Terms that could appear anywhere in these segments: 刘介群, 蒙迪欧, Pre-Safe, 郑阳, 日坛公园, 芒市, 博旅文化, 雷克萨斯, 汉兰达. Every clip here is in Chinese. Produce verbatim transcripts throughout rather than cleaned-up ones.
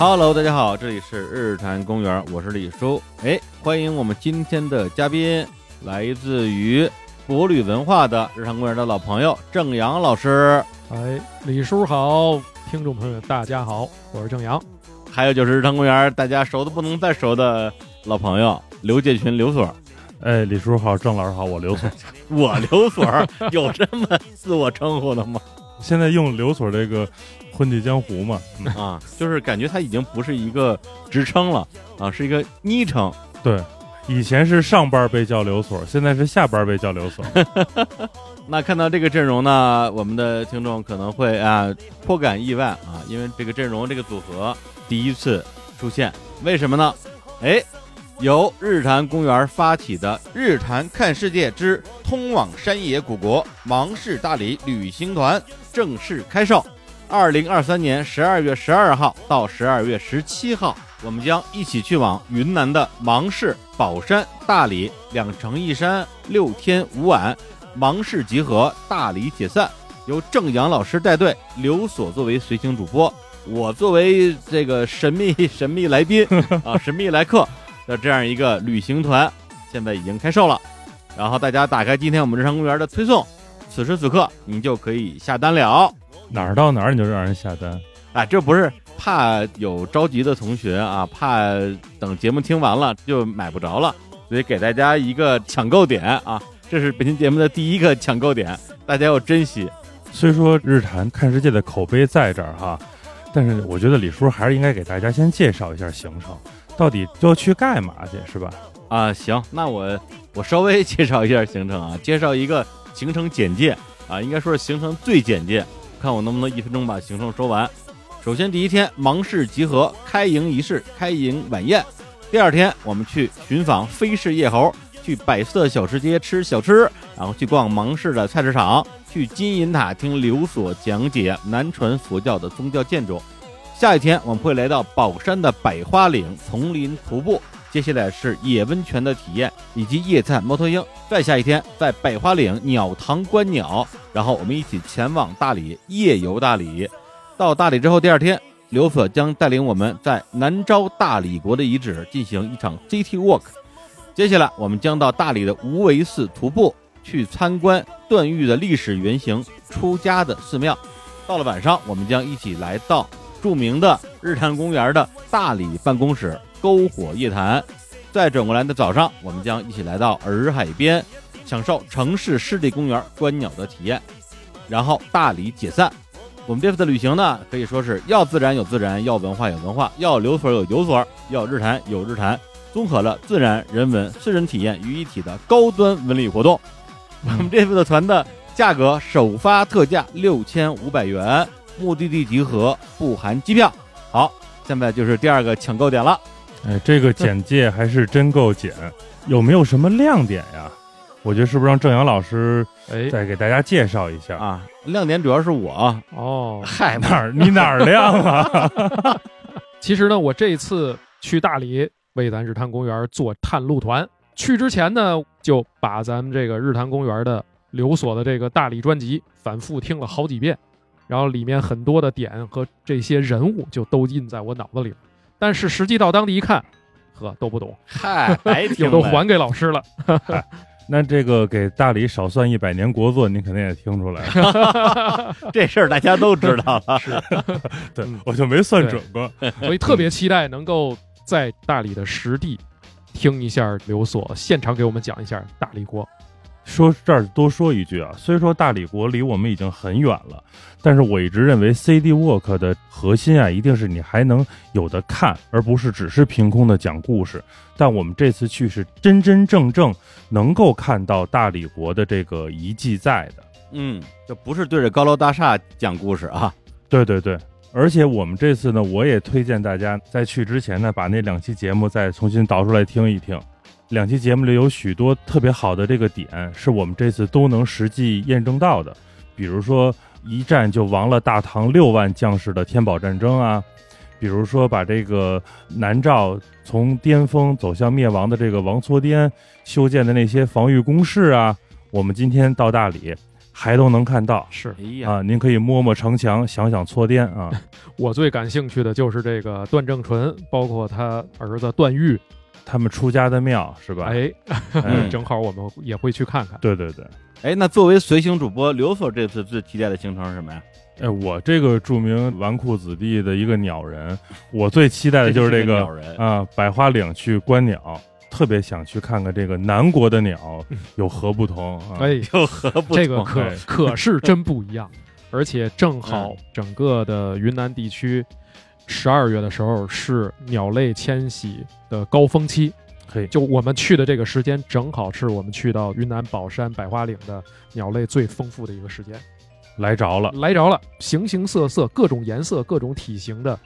Hello， 大家好，这里是日坛公园，我是李叔。哎，欢迎我们今天的嘉宾，来自于博旅文化的日坛公园的老朋友郑阳老师。哎，李叔好，听众朋友大家好，我是郑阳。还有就是日坛公园大家熟的不能再熟的老朋友刘介群刘所。哎，李叔好，郑老师好，我刘所。我刘所有这么自我称呼的吗？现在用刘所这个混迹江湖嘛、嗯、啊，就是感觉他已经不是一个职称了啊，是一个昵称。对，以前是上班被叫刘所，现在是下班被叫刘所。那看到这个阵容呢，我们的听众可能会啊颇感意外啊，因为这个阵容这个组合第一次出现，为什么呢？哎，由日坛公园发起的日坛看世界之通往山野古国芒市大理旅行团正式开售。二零二三年十二月十二号到十二月十七号，我们将一起去往云南的芒市、保山、大理两城一山，六天五晚，芒市集合，大理解散。由郑阳老师带队，刘所作为随行主播，我作为这个神秘神秘来宾啊，神秘来客的这样一个旅行团，现在已经开售了。然后大家打开今天我们日坛公园的推送，此时此刻你就可以下单了。哪儿到哪儿你就让人下单啊？这不是怕有着急的同学啊，怕等节目听完了就买不着了，所以给大家一个抢购点啊！这是本期节目的第一个抢购点，大家要珍惜。虽说日坛看世界的口碑在这儿哈，但是我觉得李叔还是应该给大家先介绍一下行程，到底要去干嘛去，是吧？啊，行，那我我稍微介绍一下行程啊，介绍一个行程简介啊，应该说是行程最简介，看我能不能一分钟把行程说完。首先第一天芒市集合开营仪式、开营晚宴。第二天我们去寻访飞市夜猴，去百色小吃街吃小吃，然后去逛芒市的菜市场，去金银塔听刘所讲解南传佛教的宗教建筑。下一天我们会来到宝山的百花岭丛林徒步，接下来是野温泉的体验以及夜探猫头鹰。再下一天在百花岭鸟塘观鸟，然后我们一起前往大理，夜游大理。到大理之后，第二天刘所将带领我们在南诏大理国的遗址进行一场 City Walk。 接下来我们将到大理的无为寺徒步，去参观段誉的历史原型出家的寺庙。到了晚上，我们将一起来到著名的日坛公园的大理办公室篝火夜谈。再转过来的早上，我们将一起来到洱海边，享受城市湿地公园观鸟的体验，然后大理解散。我们这次的旅行呢，可以说是要自然有自然，要文化有文化，要刘所有刘所，要日坛有日坛，综合了自然、人文、私人体验于一体的高端文旅活动。我们这次的团的价格首发特价六千五百元，目的地集合，不含机票。好，现在就是第二个抢购点了。哎，这个简介还是真够简，有没有什么亮点呀？我觉得是不是让郑阳老师再给大家介绍一下、哎、啊？亮点主要是我哦，嗨，哪儿你哪儿亮啊？其实呢，我这次去大理为咱日坛公园做探路团，去之前呢，就把咱们这个日坛公园的刘所的这个大理专辑反复听了好几遍，然后里面很多的点和这些人物就都印在我脑子里了。但是实际到当地一看，呵，都不懂，嗨，有都还给老师了。那这个给大理少算一百年国祚，您肯定也听出来了。这事儿大家都知道了。是，对，我就没算准过，所以特别期待能够在大理的实地听一下刘所现场给我们讲一下大理国。说这儿多说一句啊，虽说大理国离我们已经很远了，但是我一直认为 C D Walk 的核心啊，一定是你还能有的看，而不是只是凭空的讲故事。但我们这次去是真真正正能够看到大理国的这个遗迹在的。嗯，这不是对着高楼大厦讲故事啊。对对对，而且我们这次呢，我也推荐大家在去之前呢，把那两期节目再重新导出来听一听。两期节目里有许多特别好的这个点，是我们这次都能实际验证到的。比如说一战就亡了大唐六万将士的天宝战争啊，比如说把这个南诏从巅峰走向灭亡的这个王搓滇修建的那些防御工事啊，我们今天到大理还都能看到。是啊，您可以摸摸城墙，想想搓颠啊。我最感兴趣的就是这个段正淳，包括他儿子段誉，他们出家的庙是吧？哎，嗯、正好我们也会去看看。对对对。哎，那作为随行主播，刘所这次最期待的行程是什么呀？哎，我这个著名纨绔子弟的一个鸟人，我最期待的就是这个啊、呃，百花岭去观鸟，特别想去看看这个南国的鸟有何不同啊？哎，有何不同？这个可、哎、可是真不一样，而且正好整个的云南地区，十二月的时候是鸟类迁徙的高峰期。就我们去的这个时间，正好是我们去到云南保山百花岭的鸟类最丰富的一个时间，来着了，来着了，形形色色、各种颜色、各种体型的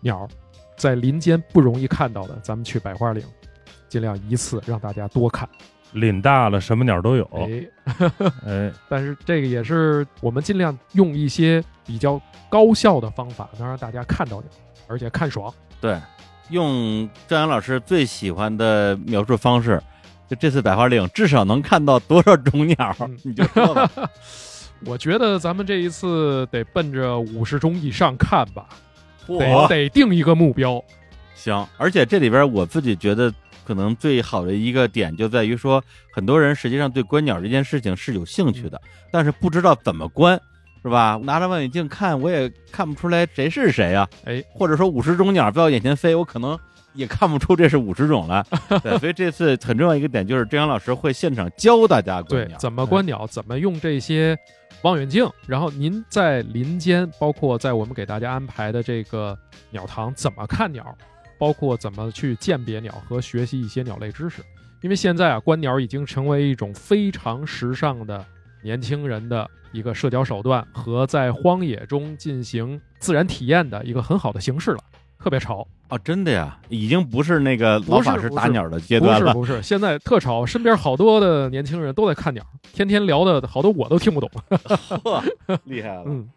鸟，在林间不容易看到的，咱们去百花岭，尽量一次让大家多看。林大了，什么鸟都有。哎，哎但是这个也是我们尽量用一些比较高效的方法，能让大家看到鸟，而且看爽。对。用张扬老师最喜欢的描述方式，就这次百花岭至少能看到多少种鸟？嗯、你就说吧。我觉得咱们这一次得奔着五十种以上看吧，得得定一个目标。行，而且这里边我自己觉得可能最好的一个点就在于说，很多人实际上对观鸟这件事情是有兴趣的，嗯、但是不知道怎么观。是吧？拿着望远镜看，我也看不出来谁是谁啊！哎，或者说五十种鸟在我眼前飞，我可能也看不出这是五十种了。对，所以这次很重要一个点就是，张扬老师会现场教大家观鸟，对，怎么观鸟，怎么用这些望远镜。然后您在林间，包括在我们给大家安排的这个鸟堂，怎么看鸟，包括怎么去鉴别鸟和学习一些鸟类知识。因为现在啊，观鸟已经成为一种非常时尚的年轻人的一个社交手段和在荒野中进行自然体验的一个很好的形式了，特别潮啊！真的呀，已经不是那个老法师打鸟的阶段了，不是不是，现在特潮，身边好多的年轻人都在看鸟，天天聊的好多我都听不懂，呵厉害了。嗯，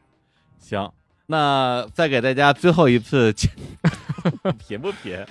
行，那再给大家最后一次撇不撇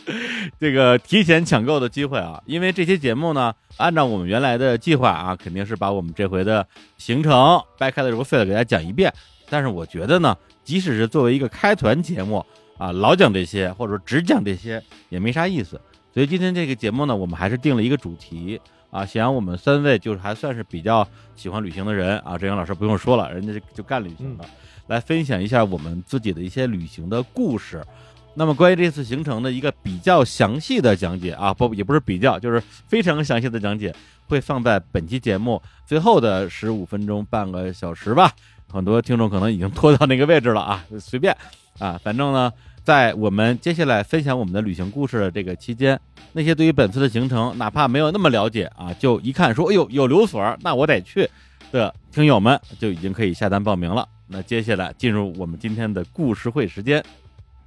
这个提前抢购的机会啊，因为这期节目呢按照我们原来的计划啊，肯定是把我们这回的行程掰开的揉碎了给大家讲一遍，但是我觉得呢即使是作为一个开团节目啊，老讲这些或者说只讲这些也没啥意思，所以今天这个节目呢我们还是定了一个主题啊，显然我们三位就是还算是比较喜欢旅行的人啊，张扬老师不用说了，人家就干旅行了、嗯、来分享一下我们自己的一些旅行的故事。那么关于这次行程的一个比较详细的讲解啊，不也不是比较，就是非常详细的讲解会放在本期节目最后的十五分钟半个小时吧，很多听众可能已经拖到那个位置了啊，随便啊，反正呢在我们接下来分享我们的旅行故事的这个期间，那些对于本次的行程哪怕没有那么了解啊，就一看说哎呦有刘所那我得去的听友们就已经可以下单报名了。那接下来进入我们今天的故事会时间，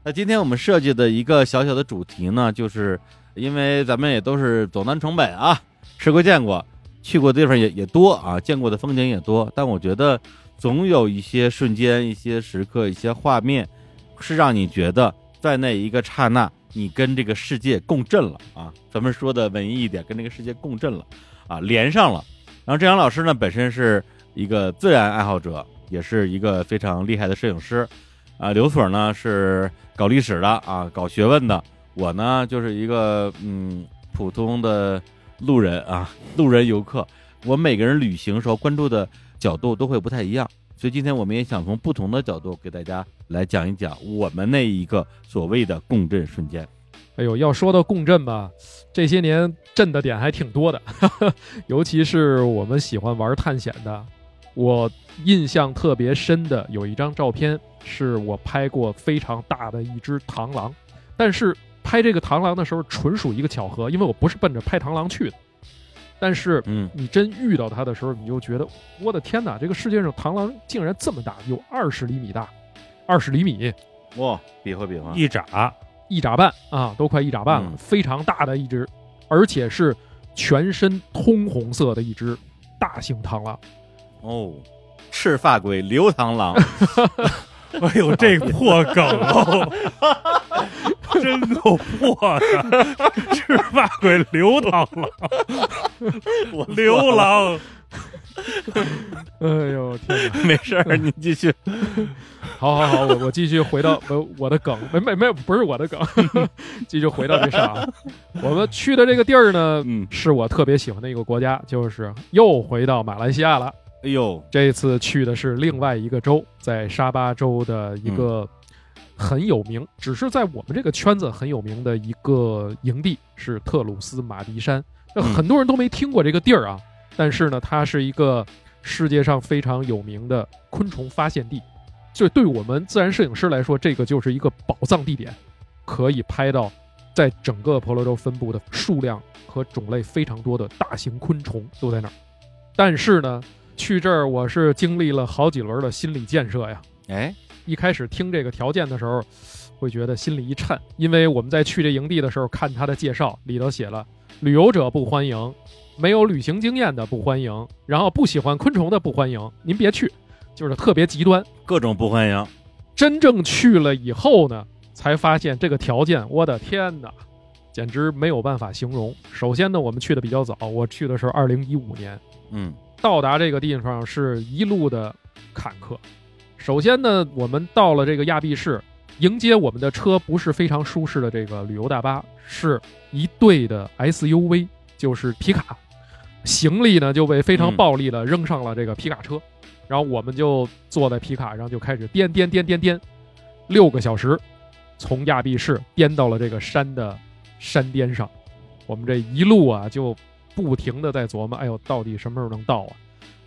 那今天我们设计的一个小小的主题呢，就是因为咱们也都是走南闯北啊，吃过见过，去过的地方也也多啊，见过的风景也多，但我觉得总有一些瞬间、一些时刻、一些画面，是让你觉得在那一个刹那，你跟这个世界共振了啊。咱们说的文艺一点，跟这个世界共振了啊，连上了。然后张扬老师呢，本身是一个自然爱好者，也是一个非常厉害的摄影师。啊，刘所呢是搞历史的啊，搞学问的。我呢就是一个嗯普通的路人啊，路人游客。我每个人旅行时候关注的角度都会不太一样，所以今天我们也想从不同的角度给大家来讲一讲我们那一个所谓的共振瞬间。哎呦，要说到共振吧，这些年震的点还挺多的，呵呵，尤其是我们喜欢玩探险的。我印象特别深的有一张照片，是我拍过非常大的一只螳螂，但是拍这个螳螂的时候纯属一个巧合，因为我不是奔着拍螳螂去的。但是，嗯，你真遇到它的时候，你就觉得我的天哪，这个世界上螳螂竟然这么大，有二十厘米大，二十厘米，哇，比划比划，一拃一拃半啊，都快一拃半了，嗯、非常大的一只，而且是全身通红色的一只大型螳螂。哦，赤发鬼刘螳螂，哎呦，这个、破梗哦，真够破的！赤发鬼刘螳螂，我刘郎，哎呦天哪，没事儿，你继续。好好好，我我继续回到我我的梗，没没没有，不是我的梗，继续回到这啥。我们去的这个地儿呢，嗯，是我特别喜欢的一个国家，就是又回到马来西亚了。哎呦，这次去的是另外一个州，在沙巴州的一个很有名，嗯、只是在我们这个圈子很有名的一个营地，是特鲁斯马迪山。嗯、很多人都没听过这个地儿啊，但是呢，它是一个世界上非常有名的昆虫发现地，所以对我们自然摄影师来说，这个就是一个宝藏地点，可以拍到在整个婆罗洲分布的数量和种类非常多的大型昆虫都在那儿。但是呢，去这儿我是经历了好几轮的心理建设呀。哎，一开始听这个条件的时候，会觉得心里一颤，因为我们在去这营地的时候看他的介绍，里头写了旅游者不欢迎，没有旅行经验的不欢迎，然后不喜欢昆虫的不欢迎，您别去，就是特别极端，各种不欢迎。真正去了以后呢，才发现这个条件，我的天哪，简直没有办法形容。首先呢，我们去的比较早，我去的是二零一五年，嗯。到达这个地方是一路的坎坷。首先呢，我们到了这个亚庇市，迎接我们的车不是非常舒适的这个旅游大巴，是一队的 S U V， 就是皮卡，行李呢就被非常暴力的扔上了这个皮卡车，嗯、然后我们就坐在皮卡上就开始颠颠颠颠颠，六个小时从亚庇市颠到了这个山的山巅上。我们这一路啊就不停的在琢磨，哎呦，到底什么时候能到啊？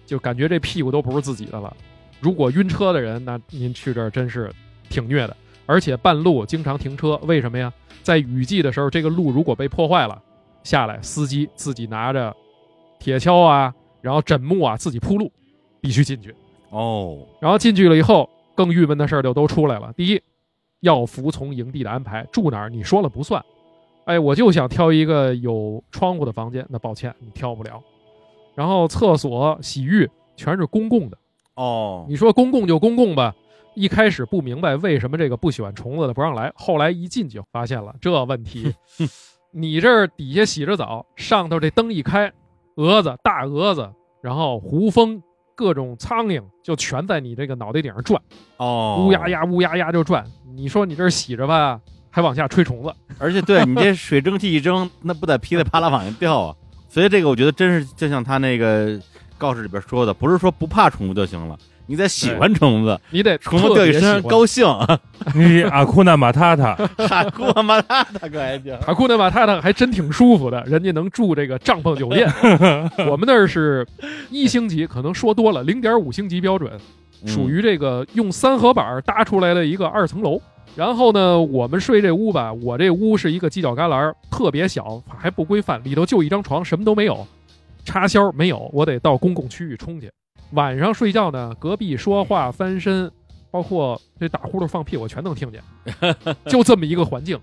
就感觉这屁股都不是自己的了。如果晕车的人，那您去这儿真是挺虐的。而且半路经常停车，为什么呀？在雨季的时候，这个路如果被破坏了，下来司机自己拿着铁锹啊，然后枕木啊，自己铺路，必须进去。哦。然后进去了以后，更郁闷的事儿就都出来了。第一，要服从营地的安排，住哪儿你说了不算。哎，我就想挑一个有窗户的房间，那抱歉，你挑不了。然后厕所、洗浴全是公共的。哦，你说公共就公共吧。一开始不明白为什么这个不喜欢虫子的不让来，后来一进就发现了这问题。你这儿底下洗着澡，上头这灯一开，蛾子、大蛾子，然后胡蜂、各种苍蝇就全在你这个脑袋顶上转。哦，乌鸦鸦、乌鸦鸦就转。你说你这儿洗着吧，还往下吹虫子，而且对你这水蒸气一蒸，那不得噼里啪啦往下掉啊！所以这个我觉得真是就像他那个告示里边说的，不是说不怕虫子就行了，你得喜欢虫子，你得虫子掉一身上高兴。你阿库纳马塔塔，阿库纳马塔塔可还行，阿库纳马塔塔还真挺舒服的，人家能住这个帐篷酒店。我们那儿是一星级，可能说多了，零点五星级标准，属于这个用三合板搭出来的一个二层楼。然后呢，我们睡这屋吧，我这屋是一个犄角旮旯，特别小，还不规范，里头就一张床，什么都没有，插销没有，我得到公共区域冲去。晚上睡觉呢，隔壁说话、翻身，包括这打呼噜放屁我全能听见，就这么一个环境。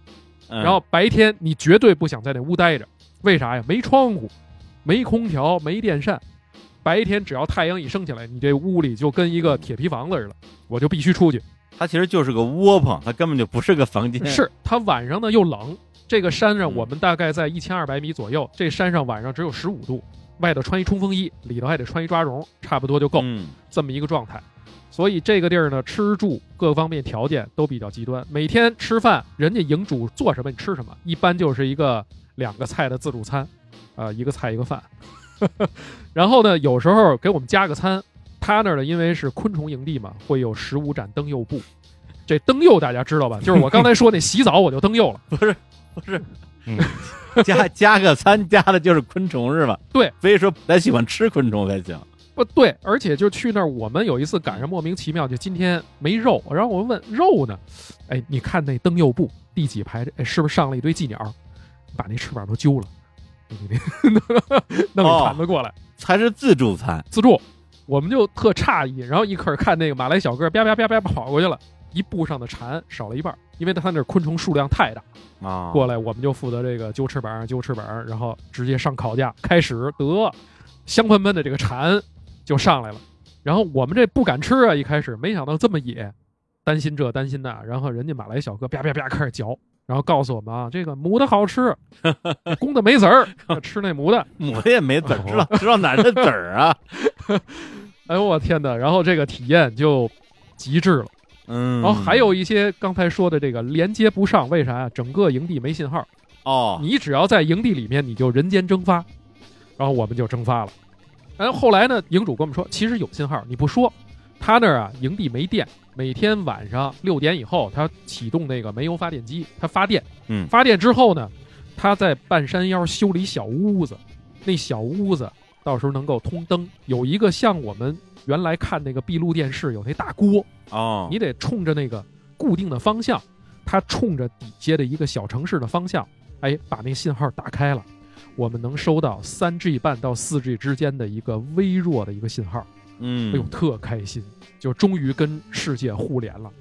然后白天你绝对不想在那屋待着，为啥呀？没窗户，没空调，没电扇，白天只要太阳一升起来，你这屋里就跟一个铁皮房子似的，我就必须出去。它其实就是个窝棚，它根本就不是个房间。是，它晚上呢又冷，这个山上我们大概在一千二百米左右，嗯、这山上晚上只有十五度，外头穿一冲锋衣，里头还得穿一抓绒，差不多就够，嗯、这么一个状态。所以这个地儿呢，吃住各方面条件都比较极端。每天吃饭，人家营主做什么你吃什么，一般就是一个两个菜的自助餐，啊、呃，一个菜一个饭。然后呢，有时候给我们加个餐。他那儿的因为是昆虫营地嘛，会有十五盏灯釉布。这灯釉大家知道吧？就是我刚才说那洗澡我就灯釉了。不是不是，嗯、加加个餐加的就是昆虫是吧？对，所以说咱喜欢吃昆虫才行。不对，而且就去那儿，我们有一次赶上莫名其妙，就今天没肉，然后我问肉呢，哎，你看那灯釉布第几排，哎，是不是上了一堆寄鸟，把那翅膀都揪了，弄一盘子过来，才是自助餐，自助。我们就特诧异，然后一会儿看那个马来小哥啪啪啪啪跑过去了，一步上的蝉少了一半，因为他那昆虫数量太大啊。过来我们就负责这个揪翅膀，揪翅膀，然后直接上烤架开始，得香喷喷的这个蝉就上来了。然后我们这不敢吃啊，一开始没想到这么野，担心这担心那，然后人家马来小哥啪啪啪开始嚼，然后告诉我们啊，这个母的好吃，公的没籽儿，吃那母的，母的也没籽儿，知道知道哪是籽儿啊？哎呦我天哪！然后这个体验就极致了，嗯。然后还有一些刚才说的这个连接不上，为啥啊？整个营地没信号哦，你只要在营地里面，你就人间蒸发，然后我们就蒸发了。然后后来呢，营主跟我们说，其实有信号，你不说，他那儿啊营地没电。每天晚上六点以后，他启动那个煤油发电机，他发电。嗯，发电之后呢，他在半山腰修理小屋子，那小屋子到时候能够通灯。有一个像我们原来看那个闭路电视有那大锅哦，你得冲着那个固定的方向，他冲着底下的一个小城市的方向，哎，把那信号打开了，我们能收到三 G 半到四 G 之间的一个微弱的一个信号。嗯，哎呦，特开心，就终于跟世界互联了。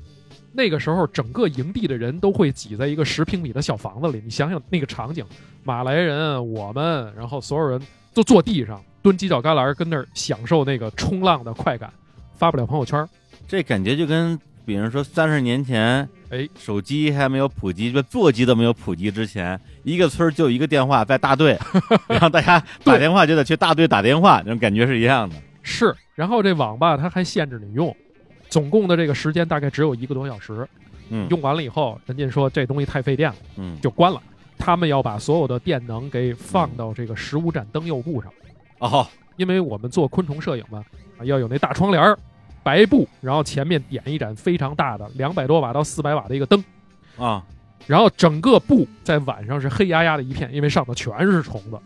那个时候，整个营地的人都会挤在一个十平米的小房子里。你想想那个场景，马来人、我们，然后所有人都坐地上蹲犄角旮旯，跟那儿享受那个冲浪的快感，发不了朋友圈。这感觉就跟，比如说三十年前，哎，手机还没有普及，就座机都没有普及之前，一个村就一个电话在大队，然后大家打电话就得去大队打电话，那种感觉是一样的。是，然后这网吧它还限制你用，总共的这个时间大概只有一个多小时。嗯，用完了以后，人家说这东西太费电了，嗯，就关了。他们要把所有的电能给放到这个十五盏灯釉布上。哦，因为我们做昆虫摄影嘛，要有那大窗帘白布，然后前面点一盏非常大的两百多瓦到四百瓦的一个灯啊，然后整个布在晚上是黑压压的一片，因为上头全是虫子。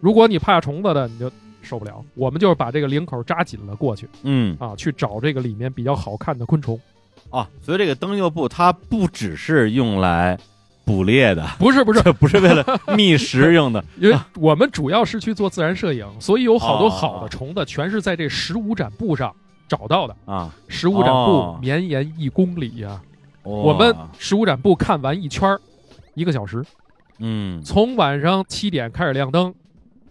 如果你怕虫子的，你就受不了，我们就是把这个领口扎紧了过去，嗯啊，去找这个里面比较好看的昆虫，啊，所以这个灯釉布它不只是用来捕猎的，不是不是不是为了觅食用的，因为我们主要是去做自然摄影，所以有好多好的虫子全是在这十五盏布上找到的啊，十五盏布绵延一公里啊，哦、我们十五盏布看完一圈一个小时，嗯，从晚上七点开始亮灯。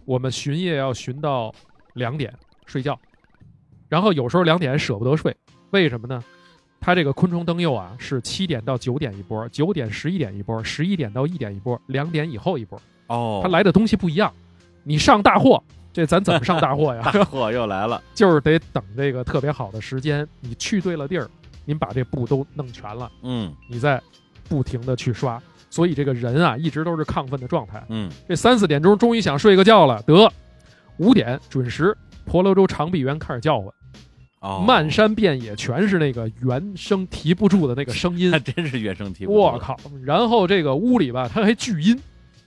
我们巡夜要巡到两点睡觉，然后有时候两点舍不得睡，为什么呢？它这个昆虫灯釉啊是七点到九点一波，九点十一点一波，十一点到一点一波，两点以后一波。哦，它来的东西不一样。你上大货，这咱怎么上大货呀？大货又来了，就是得等这个特别好的时间，你去对了地儿，您把这布都弄全了，嗯，你再不停的去刷。所以这个人啊，一直都是亢奋的状态。嗯，这三四点钟终于想睡个觉了，得五点准时，婆罗洲长臂猿开始叫唤。哦，漫山遍野全是那个原声提不住的那个声音，还真是原声提不住。我靠！然后这个屋里吧，它还巨音，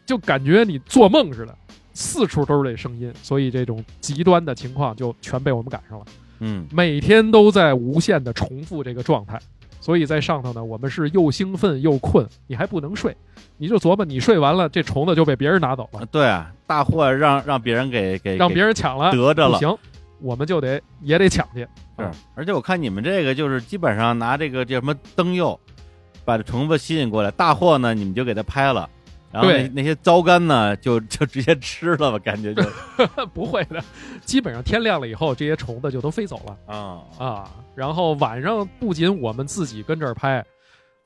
就感觉你做梦似的，四处都是这声音。所以这种极端的情况就全被我们赶上了。嗯，每天都在无限的重复这个状态。所以在上头呢，我们是又兴奋又困，你还不能睡，你就琢磨你睡完了，这虫子就被别人拿走了。对啊，大货让让别人给给让别人抢了，得着了，不行，我们就得也得抢去。是、嗯，而且我看你们这个就是基本上拿这个叫什么灯釉，把这虫子吸引过来，大货呢你们就给它拍了，然后 那, 那些糟干呢就就直接吃了吧，感觉就不会的，基本上天亮了以后，这些虫子就都飞走了啊、哦、啊！然后晚上不仅我们自己跟这儿拍，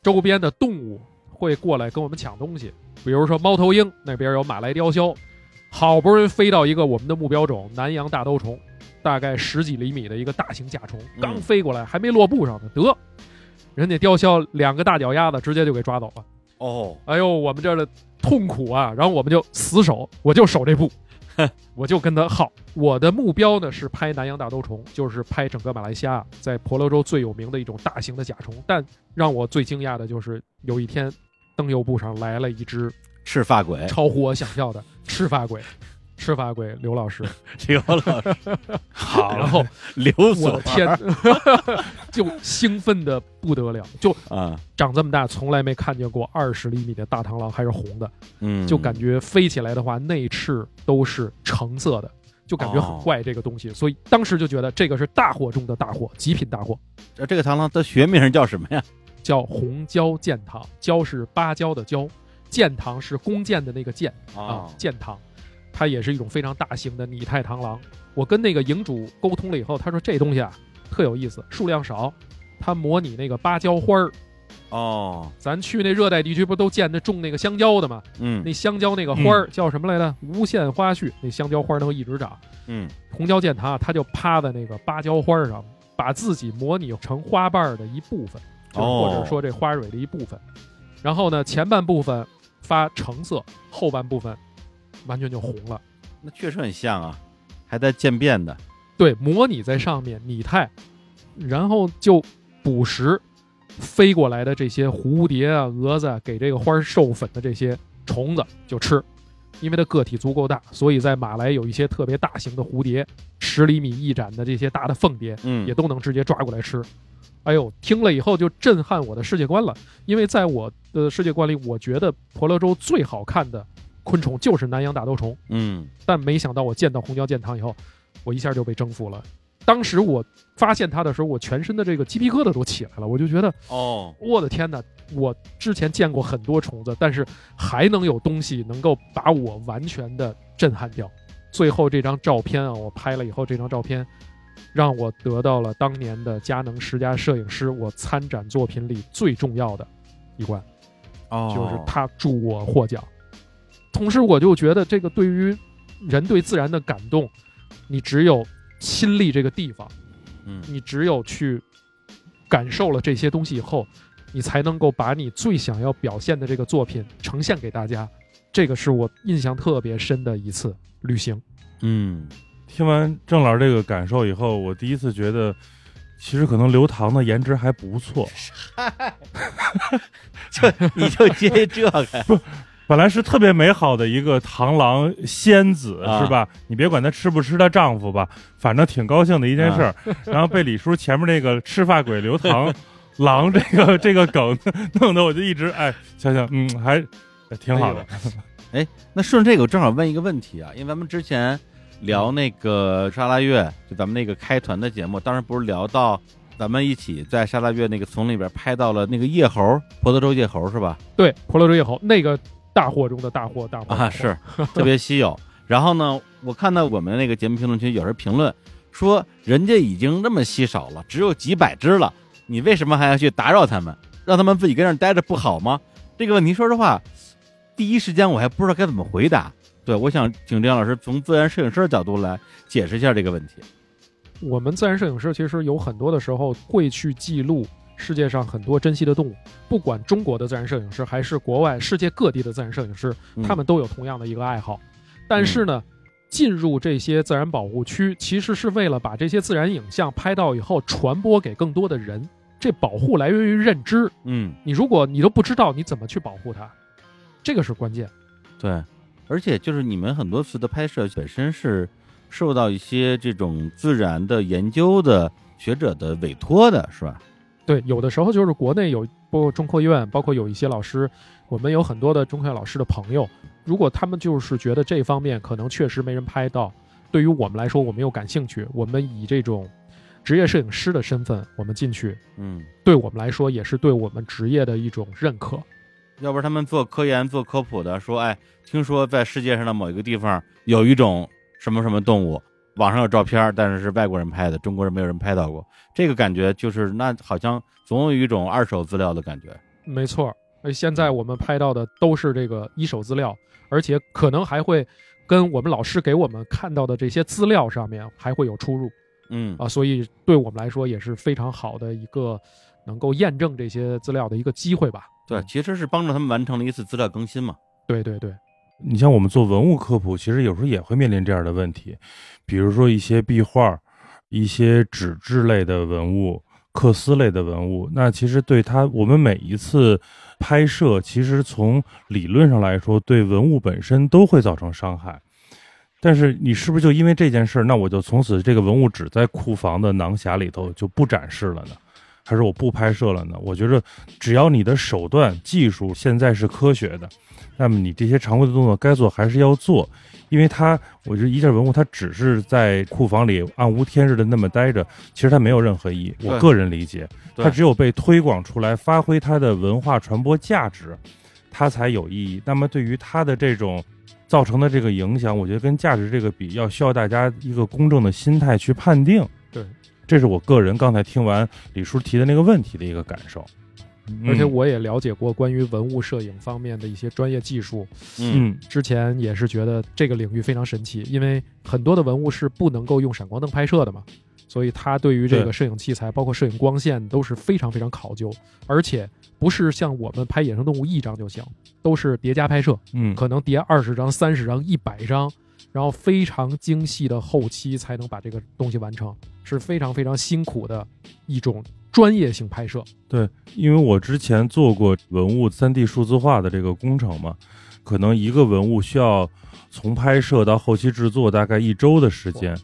周边的动物会过来跟我们抢东西，比如说猫头鹰那边有马来雕鸮，好不容易飞到一个我们的目标种南洋大兜虫，大概十几厘米的一个大型甲虫，刚飞过来、嗯、还没落布上呢，得人家雕鸮两个大脚丫子直接就给抓走了。哦，哎呦，我们这儿的痛苦啊！然后我们就死守，我就守这步，我就跟他耗。我的目标呢是拍南洋大兜虫，就是拍整个马来西亚在婆罗洲最有名的一种大型的甲虫。但让我最惊讶的就是，有一天灯釉布上来了一只赤发鬼，超乎我想象的赤发鬼，赤发鬼刘老师，刘老师，好，然后刘所天就兴奋的不得了，就啊，长这么大从来没看见过二十厘米的大螳螂，还是红的，嗯，就感觉飞起来的话内翅都是橙色的，就感觉很怪这个东西，哦、所以当时就觉得这个是大货中的大货，极品大货。这这个螳螂的学名叫什么呀？叫红椒箭螳，椒是芭蕉的椒，箭螳是弓箭的那个箭啊、哦呃，箭螳。它也是一种非常大型的拟态螳螂。我跟那个营主沟通了以后，他说这东西啊特有意思，数量少，它模拟那个芭蕉花儿，哦，咱去那热带地区不都见那种那个香蕉的吗？嗯，那香蕉那个花儿叫什么来着？嗯、无限花絮。那香蕉花能一直长。嗯，红椒见它，它就趴在那个芭蕉花上，把自己模拟成花瓣的一部分，就是、或者说这花蕊的一部分。哦、然后呢，前半部分发橙色，后半部分完全就红了。那确实很像啊，还在渐变的。对，模拟在上面拟态，然后就捕食。飞过来的这些蝴蝶啊、蛾子啊，给这个花授粉的这些虫子就吃，因为它个体足够大，所以在马来有一些特别大型的蝴蝶，十厘米一展的这些大的凤蝶，嗯，也都能直接抓过来吃。哎呦，听了以后就震撼我的世界观了，因为在我的世界观里，我觉得婆罗洲最好看的昆虫就是南洋大兜虫，嗯，但没想到我见到红椒剑棠以后，我一下就被征服了。当时我发现它的时候，我全身的这个鸡皮疙瘩都起来了，我就觉得，哦，我的天哪！我之前见过很多虫子，但是还能有东西能够把我完全的震撼掉。最后这张照片啊，我拍了以后，这张照片让我得到了当年的佳能十佳摄影师我参展作品里最重要的一关，哦，就是他助我获奖。同时，我就觉得这个对于人对自然的感动，你只有亲历这个地方，嗯，你只有去感受了这些东西以后，你才能够把你最想要表现的这个作品呈现给大家。这个是我印象特别深的一次旅行。嗯，听完郑老师这个感受以后，我第一次觉得，其实可能刘唐的颜值还不错。就你就接这个。不，本来是特别美好的一个螳螂仙子、啊、是吧，你别管她吃不吃她丈夫吧，反正挺高兴的一件事儿、啊。然后被李叔前面那个吃发鬼刘唐狼这个这个梗弄得我就一直哎想想嗯还挺好的。哎，那顺这个我正好问一个问题啊，因为咱们之前聊那个沙拉月，就咱们那个开团的节目，当时不是聊到咱们一起在沙拉月那个丛里边拍到了那个夜猴，婆罗洲夜猴是吧？对，婆罗洲夜猴那个。大货中的大货，大货啊，是特别稀有。然后呢，我看到我们那个节目评论区有人评论说，人家已经这么稀少了，只有几百只了，你为什么还要去打扰他们，让他们自己跟那待着不好吗？这个问题，说实话，第一时间我还不知道该怎么回答。对，我想请郑老师从自然摄影师的角度来解释一下这个问题。我们自然摄影师其实有很多的时候会去记录。世界上很多珍稀的动物，不管中国的自然摄影师还是国外世界各地的自然摄影师，他们都有同样的一个爱好。但是呢，进入这些自然保护区其实是为了把这些自然影像拍到以后传播给更多的人。这保护来源于认知，嗯，你如果你都不知道你怎么去保护它，这个是关键。对，而且就是你们很多次的拍摄本身是受到一些这种自然的研究的学者的委托的，是吧？对，有的时候就是国内有，包括中科院，包括有一些老师，我们有很多的中科院老师的朋友，如果他们就是觉得这方面可能确实没人拍到，对于我们来说我们又感兴趣，我们以这种职业摄影师的身份我们进去，嗯，对我们来说也是对我们职业的一种认可。要不然他们做科研做科普的说，哎，听说在世界上的某一个地方有一种什么什么动物，网上有照片，但是是外国人拍的，中国人没有人拍到过，这个感觉就是那好像总有一种二手资料的感觉。没错，现在我们拍到的都是这个一手资料，而且可能还会跟我们老师给我们看到的这些资料上面还会有出入。嗯啊，所以对我们来说也是非常好的一个能够验证这些资料的一个机会吧。对，其实是帮助他们完成了一次资料更新嘛。对对对。你像我们做文物科普，其实有时候也会面临这样的问题，比如说一些壁画、一些纸质类的文物、缂丝类的文物，那其实对它，我们每一次拍摄，其实从理论上来说，对文物本身都会造成伤害。但是你是不是就因为这件事，那我就从此这个文物只在库房的囊匣里头就不展示了呢？还是我不拍摄了呢？我觉得只要你的手段技术现在是科学的，那么你这些常规的动作该做还是要做，因为它，我觉得一件文物它只是在库房里暗无天日的那么待着，其实它没有任何意义。我个人理解，它只有被推广出来，发挥它的文化传播价值，它才有意义。那么对于它的这种造成的这个影响，我觉得跟价值这个比，要需要大家一个公正的心态去判定。对。这是我个人刚才听完李叔提的那个问题的一个感受。而且我也了解过关于文物摄影方面的一些专业技术，嗯，之前也是觉得这个领域非常神奇，因为很多的文物是不能够用闪光灯拍摄的嘛，所以它对于这个摄影器材包括摄影光线都是非常非常考究，而且不是像我们拍野生动物一张就行，都是叠加拍摄，嗯，可能叠二十张三十张一百张，然后非常精细的后期才能把这个东西完成，是非常非常辛苦的一种专业性拍摄。对，因为我之前做过文物 三 D 数字化的这个工程嘛，可能一个文物需要从拍摄到后期制作大概一周的时间，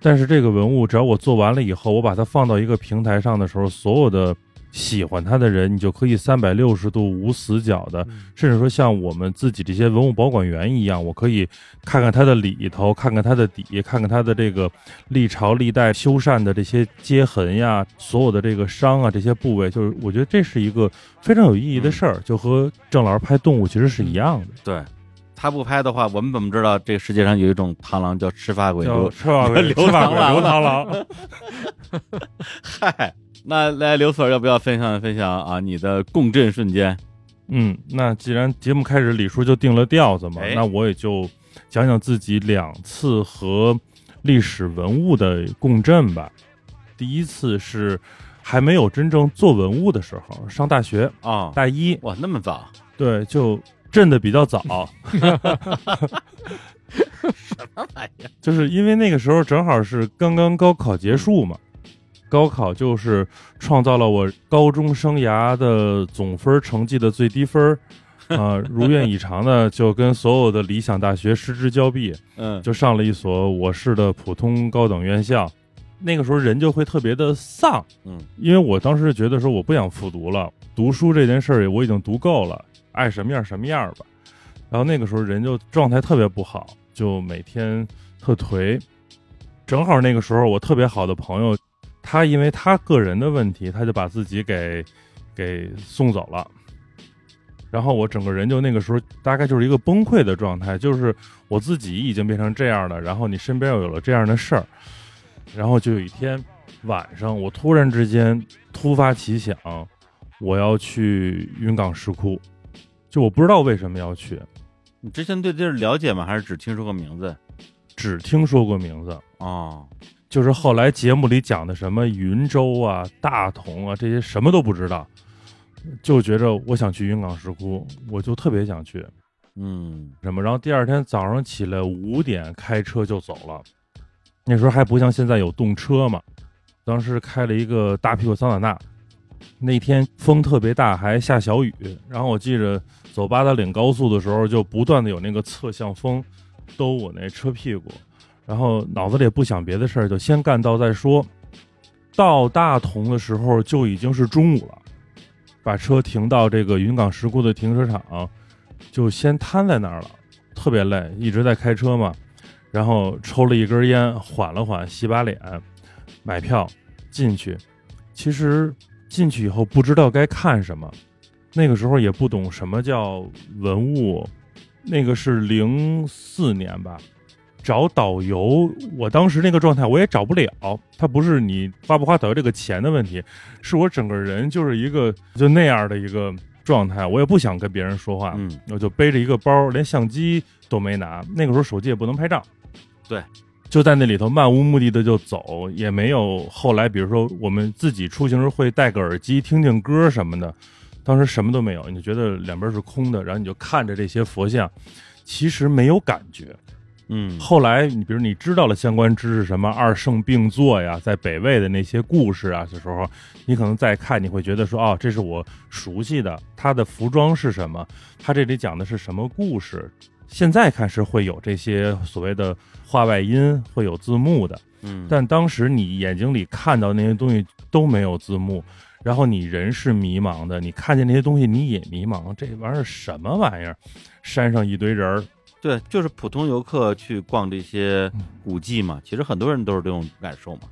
但是这个文物只要我做完了以后，我把它放到一个平台上的时候，所有的喜欢它的人你就可以三百六十度无死角的，甚至说像我们自己这些文物保管员一样，我可以看看它的里头，看看它的底，看看它的这个历朝历代修缮的这些接痕呀，所有的这个伤啊，这些部位，就是我觉得这是一个非常有意义的事儿、嗯、就和郑老师拍动物其实是一样的。对，他不拍的话，我们怎么知道这个世界上有一种螳螂叫赤发鬼？赤发鬼，赤发鬼，流螳螂。嗨，那来刘所要不要分享分享啊？你的共振瞬间？嗯，那既然节目开始，李叔就定了调子嘛，哎、那我也就讲讲自己两次和历史文物的共振吧。第一次是还没有真正做文物的时候，上大学啊、哦，大一，哇，那么早？对，就。震的比较早什么玩意儿，就是因为那个时候正好是刚刚高考结束嘛，高考就是创造了我高中生涯的总分成绩的最低分啊、呃，如愿以偿的就跟所有的理想大学失之交臂，嗯，就上了一所我市的普通高等院校。那个时候人就会特别的丧，嗯，因为我当时觉得说我不想复读了，读书这件事儿我已经读够了，爱什么样什么样吧。然后那个时候人就状态特别不好，就每天特颓。正好那个时候我特别好的朋友，他因为他个人的问题，他就把自己给给送走了。然后我整个人就那个时候大概就是一个崩溃的状态，就是我自己已经变成这样了，然后你身边又有了这样的事儿。然后就有一天晚上，我突然之间突发奇想，我要去云冈石窟。就我不知道为什么要去。你之前对这了解吗？还是只听说过名字？只听说过名字哦，就是后来节目里讲的什么云州啊、大同啊这些什么都不知道，就觉着我想去云冈石窟，我就特别想去，嗯，什么。然后第二天早上起来五点开车就走了，那时候还不像现在有动车嘛，当时开了一个大屁股桑塔纳。那天风特别大，还下小雨，然后我记着走八达岭高速的时候，就不断的有那个侧向风兜我那车屁股，然后脑子里也不想别的事儿，就先干到再说。到大同的时候就已经是中午了，把车停到这个云冈石窟的停车场，就先瘫在那儿了，特别累，一直在开车嘛，然后抽了一根烟，缓了缓，洗把脸，买票进去。其实进去以后不知道该看什么，那个时候也不懂什么叫文物，那个是零四年吧，找导游，我当时那个状态我也找不了，它不是你花不花导游这个钱的问题，是我整个人就是一个就那样的一个状态，我也不想跟别人说话，嗯，我就背着一个包，连相机都没拿，那个时候手机也不能拍照，对。就在那里头漫无目的的就走，也没有后来比如说我们自己出行时会戴个耳机听听歌什么的，当时什么都没有，你就觉得两边是空的，然后你就看着这些佛像，其实没有感觉，嗯。后来你比如你知道了相关知识，什么二圣并坐呀，在北魏的那些故事啊的时候，你可能再看你会觉得说啊、哦，这是我熟悉的，他的服装是什么，他这里讲的是什么故事。现在看是会有这些所谓的话外音，会有字幕的，嗯，但当时你眼睛里看到那些东西都没有字幕，然后你人是迷茫的，你看见那些东西你也迷茫，这玩意儿什么玩意儿？山上一堆人，对，就是普通游客去逛这些古迹嘛，其实很多人都是这种感受嘛，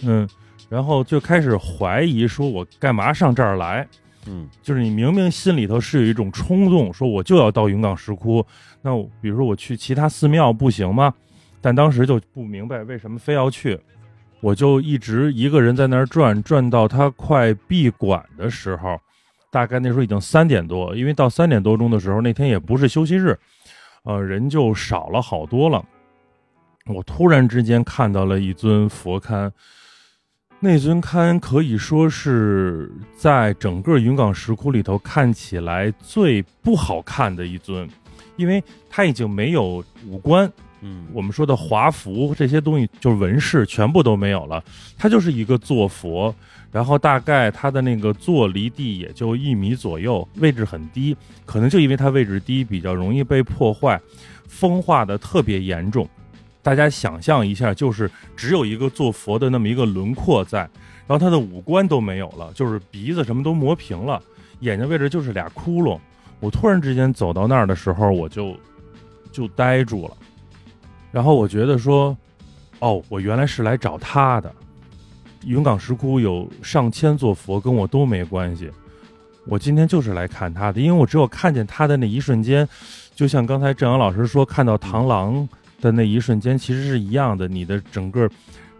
嗯，然后就开始怀疑说我干嘛上这儿来。嗯，就是你明明心里头是有一种冲动，说我就要到云冈石窟，那我比如说我去其他寺庙不行吗？但当时就不明白为什么非要去，我就一直一个人在那儿转，转到它快闭馆的时候，大概那时候已经三点多，因为到三点多钟的时候，那天也不是休息日，呃，人就少了好多了。我突然之间看到了一尊佛龛，那尊龛可以说是在整个云冈石窟里头看起来最不好看的一尊，因为它已经没有五官，嗯，我们说的华服这些东西就是纹饰全部都没有了，它就是一个坐佛，然后大概它的那个坐离地也就一米左右，位置很低，可能就因为它位置低比较容易被破坏，风化的特别严重。大家想象一下，就是只有一个做佛的那么一个轮廓在，然后他的五官都没有了，就是鼻子什么都磨平了，眼睛位置就是俩窟窿。我突然之间走到那儿的时候，我就就呆住了，然后我觉得说，哦，我原来是来找他的。云冈石窟有上千座佛，跟我都没关系，我今天就是来看他的，因为我只有看见他的那一瞬间，就像刚才郑阳老师说，看到螳螂的那一瞬间其实是一样的，你的整个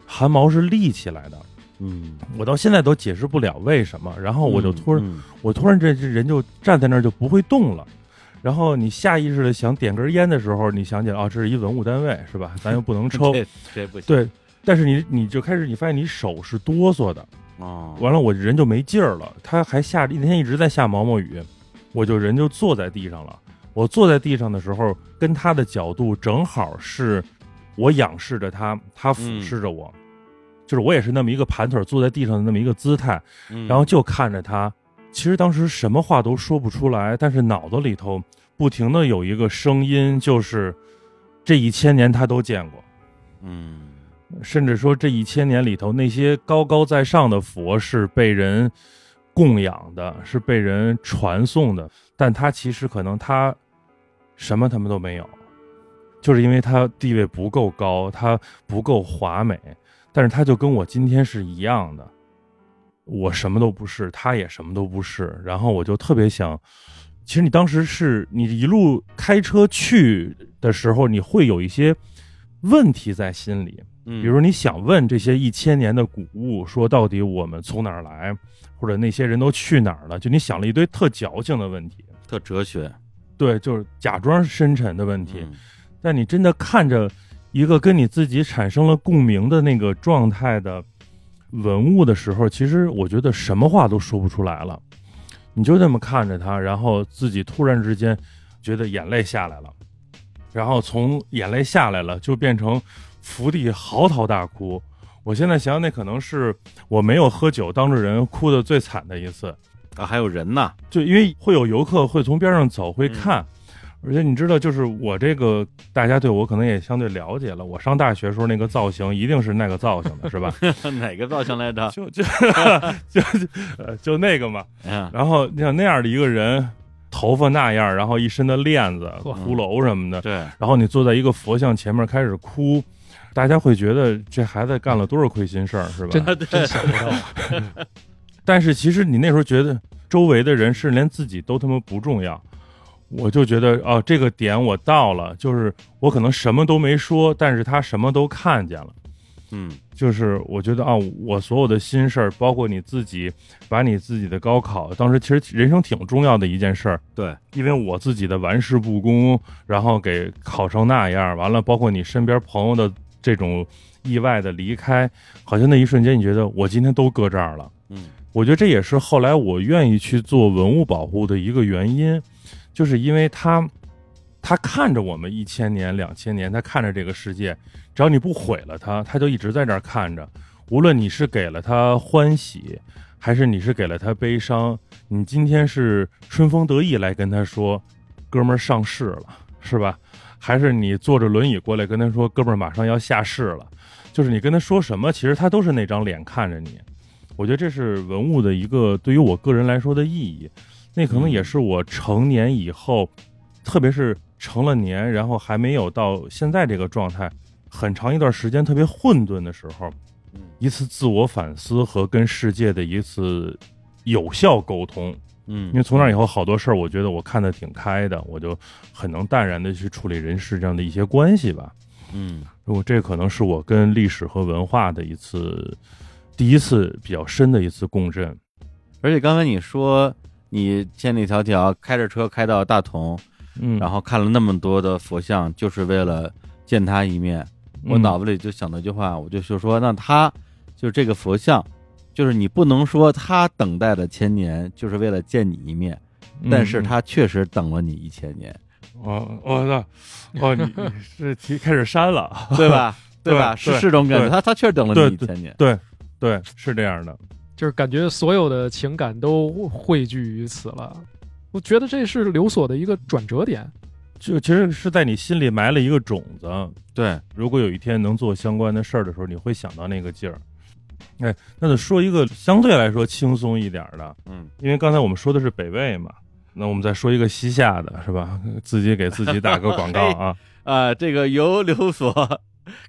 汗毛是立起来的。嗯，我到现在都解释不了为什么。然后我就突然、嗯嗯、我突然这人就站在那儿就不会动了，然后你下意识的想点根烟的时候，你想起来啊、哦，这是一文物单位是吧，咱又不能抽对, 不对，但是你你就开始你发现你手是哆嗦的、哦、完了我人就没劲儿了。他还下那天一直在下毛毛雨，我就人就坐在地上了。我坐在地上的时候，跟他的角度正好是我仰视着他，他俯视着我、嗯、就是我也是那么一个盘腿坐在地上的那么一个姿态、嗯、然后就看着他。其实当时什么话都说不出来，但是脑子里头不停的有一个声音，就是这一千年他都见过。嗯，甚至说这一千年里头那些高高在上的佛是被人供养的，是被人传颂的，但他其实可能他什么他们都没有，就是因为他地位不够高，他不够华美，但是他就跟我今天是一样的，我什么都不是，他也什么都不是。然后我就特别想，其实你当时是你一路开车去的时候，你会有一些问题在心里，比如你想问这些一千年的古物，说到底我们从哪儿来，或者那些人都去哪儿了，就你想了一堆特矫情的问题，特哲学，对，就是假装深沉的问题、嗯、但你真的看着一个跟你自己产生了共鸣的那个状态的文物的时候，其实我觉得什么话都说不出来了，你就这么看着它，然后自己突然之间觉得眼泪下来了，然后从眼泪下来了就变成伏地嚎啕大哭。我现在想想，那可能是我没有喝酒当着人哭的最惨的一次啊！还有人呢，就因为会有游客会从边上走会看、嗯、而且你知道，就是我这个大家对我可能也相对了解了，我上大学时候那个造型一定是那个造型的是吧哪个造型来着就就就 就,、呃、就那个嘛、嗯、然后你想那样的一个人，头发那样，然后一身的链子骷髅什么的、嗯、对，然后你坐在一个佛像前面开始哭，大家会觉得这孩子干了多少亏心事儿，是吧？真的真想不到。但是其实你那时候觉得周围的人是连自己都他妈不重要，我就觉得哦，这个点我到了，就是我可能什么都没说，但是他什么都看见了。嗯，就是我觉得啊、哦，我所有的心事儿，包括你自己，把你自己的高考，当时其实人生挺重要的一件事儿。对，因为我自己的玩世不恭，然后给考成那样，完了，包括你身边朋友的。这种意外的离开，好像那一瞬间你觉得我今天都搁这儿了。嗯，我觉得这也是后来我愿意去做文物保护的一个原因，就是因为他他看着我们一千年两千年，他看着这个世界，只要你不毁了他，他就一直在这儿看着，无论你是给了他欢喜还是你是给了他悲伤，你今天是春风得意来跟他说哥们儿上市了是吧，还是你坐着轮椅过来跟他说哥们儿马上要下市了，就是你跟他说什么，其实他都是那张脸看着你。我觉得这是文物的一个对于我个人来说的意义，那可能也是我成年以后，特别是成了年然后还没有到现在这个状态很长一段时间特别混沌的时候，一次自我反思和跟世界的一次有效沟通。嗯，因为从那以后好多事儿，我觉得我看得挺开的，我就很能淡然的去处理人世这样的一些关系吧。嗯，我这可能是我跟历史和文化的一次第一次比较深的一次共振。而且刚才你说你千里迢迢开着车开到大同，嗯，然后看了那么多的佛像，就是为了见他一面。我脑子里就想到一句话，我就就说，那他就是这个佛像，就是你不能说他等待了千年就是为了见你一面，但是他确实等了你一千年。哦哦那哦，你这题开始删了，对吧？对吧？是这种感觉，他他确实等了你一千年。对 对, 对，是这样的，就是感觉所有的情感都汇聚于此了。我觉得这是刘所的一个转折点。就其实是在你心里埋了一个种子，对，如果有一天能做相关的事儿的时候，你会想到那个劲儿。哎，那就说一个相对来说轻松一点的，嗯，因为刚才我们说的是北魏嘛，那我们再说一个西夏的，是吧？自己给自己打个广告啊啊、呃，这个由刘所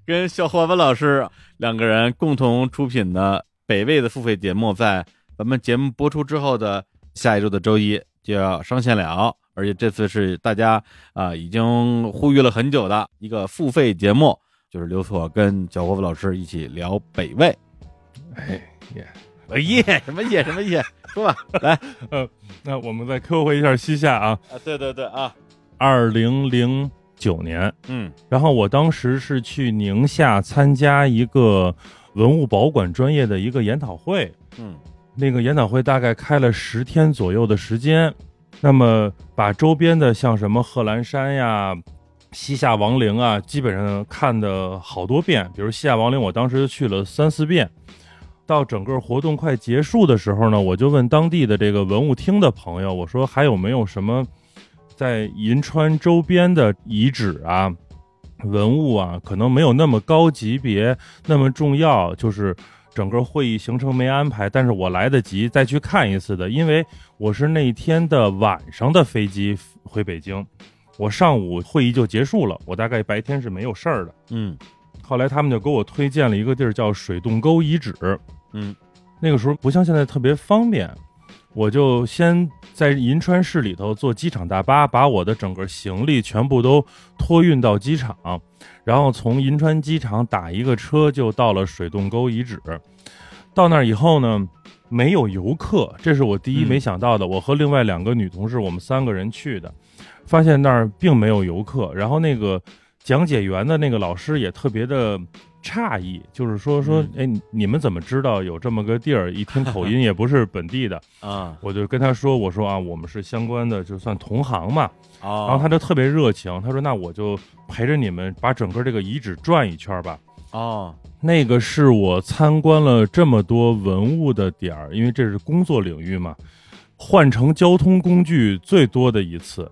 跟肖华文老师两个人共同出品的北魏的付费节目，在咱们节目播出之后的下一周的周一就要上线了。而且这次是大家啊、呃、已经呼吁了很久的一个付费节目，就是刘所跟小霍夫老师一起聊北魏。哎耶，哎耶，什么耶什么耶，说吧，来，呃，那我们再科回一下西夏啊。啊，对对对啊，二零零九年，嗯，然后我当时是去宁夏参加一个文物保管专业的一个研讨会，嗯，那个研讨会大概开了十天左右的时间。那么把周边的像什么贺兰山呀、西夏王陵啊，基本上看的好多遍。比如西夏王陵，我当时去了三四遍。到整个活动快结束的时候呢，我就问当地的这个文物厅的朋友，我说还有没有什么在银川周边的遗址啊、文物啊，可能没有那么高级别、那么重要，就是整个会议行程没安排，但是我来得及再去看一次的，因为我是那天的晚上的飞机回北京，我上午会议就结束了，我大概白天是没有事儿的。嗯，后来他们就给我推荐了一个地儿叫水洞沟遗址。嗯，那个时候不像现在特别方便，我就先在银川市里头坐机场大巴，把我的整个行李全部都托运到机场，然后从银川机场打一个车就到了水洞沟遗址。到那以后呢，没有游客，这是我第一没想到的、嗯、我和另外两个女同事，我们三个人去的，发现那儿并没有游客。然后那个讲解员的那个老师也特别的诧异，就是说说哎，你们怎么知道有这么个地儿？一听口音也不是本地的啊。我就跟他说，我说啊，我们是相关的，就算同行嘛。然后他就特别热情，他说那我就陪着你们把整个这个遗址转一圈吧。哦，那个是我参观了这么多文物的点儿，因为这是工作领域嘛，换乘交通工具最多的一次。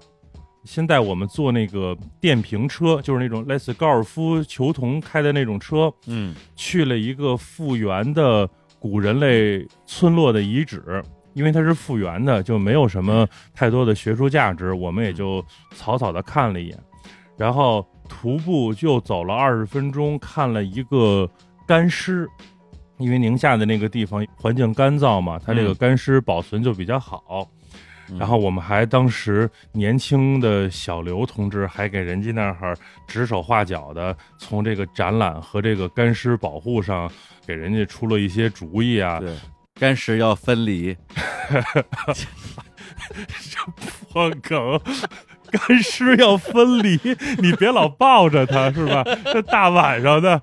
现在我们坐那个电瓶车，就是那种类似高尔夫球童开的那种车，嗯，去了一个复原的古人类村落的遗址，因为它是复原的，就没有什么太多的学术价值，我们也就草草的看了一眼，然后徒步就走了二十分钟，看了一个干尸，因为宁夏的那个地方环境干燥嘛，它这个干尸保存就比较好。然后我们还当时年轻的小刘同志还给人家那儿指手画脚的，从这个展览和这个干尸保护上给人家出了一些主意啊。对，干尸要分离，这破梗，干尸要分离，你别老抱着它是吧？这大晚上的。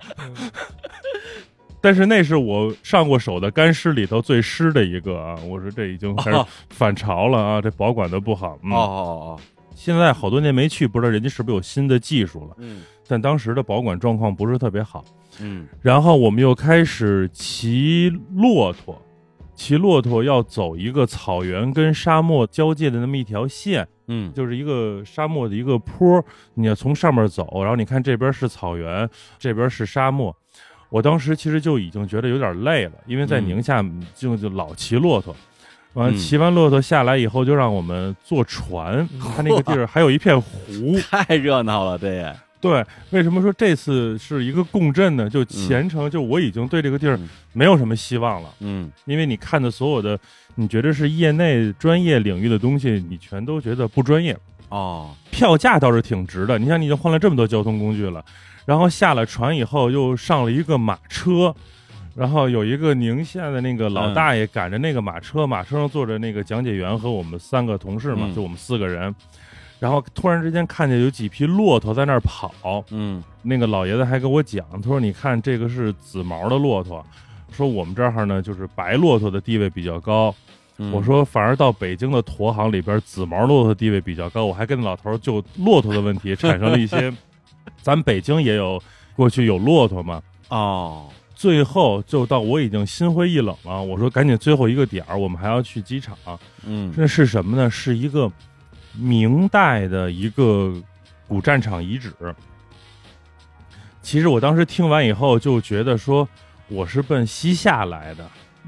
但是那是我上过手的干尸里头最湿的一个啊！我说这已经开始反潮了啊！哦、这保管的不好、嗯。哦哦哦！现在好多年没去，不知道人家是不是有新的技术了。嗯。但当时的保管状况不是特别好。嗯。然后我们又开始骑骆驼，骑骆驼要走一个草原跟沙漠交界的那么一条线。嗯，就是一个沙漠的一个坡，你要从上面走，然后你看这边是草原，这边是沙漠。我当时其实就已经觉得有点累了，因为在宁夏就就老骑骆驼，完、嗯、骑完骆驼下来以后就让我们坐船，它、嗯、那个地儿还有一片湖，太热闹了，这也对。为什么说这次是一个共振呢？就前程、嗯、就我已经对这个地儿没有什么希望了，嗯，因为你看的所有的你觉得是业内专业领域的东西，你全都觉得不专业哦。票价倒是挺值的，你看你已经换了这么多交通工具了。然后下了船以后又上了一个马车，然后有一个宁夏的那个老大爷赶着那个马车，嗯、马车上坐着那个讲解员和我们三个同事嘛，嗯、就我们四个人。然后突然之间看见有几匹骆驼在那儿跑，嗯，那个老爷子还跟我讲，他说：“你看这个是紫毛的骆驼，说我们这儿呢就是白骆驼的地位比较高。”我说反而到北京的驼行里边，紫毛骆驼地位比较高。我还跟老头就骆驼的问题产生了一些，咱北京也有过去有骆驼嘛。哦，最后就到我已经心灰意冷了。我说赶紧最后一个点儿，我们还要去机场。嗯，这是什么呢？是一个明代的一个古战场遗址。其实我当时听完以后就觉得说，我是奔西夏来的。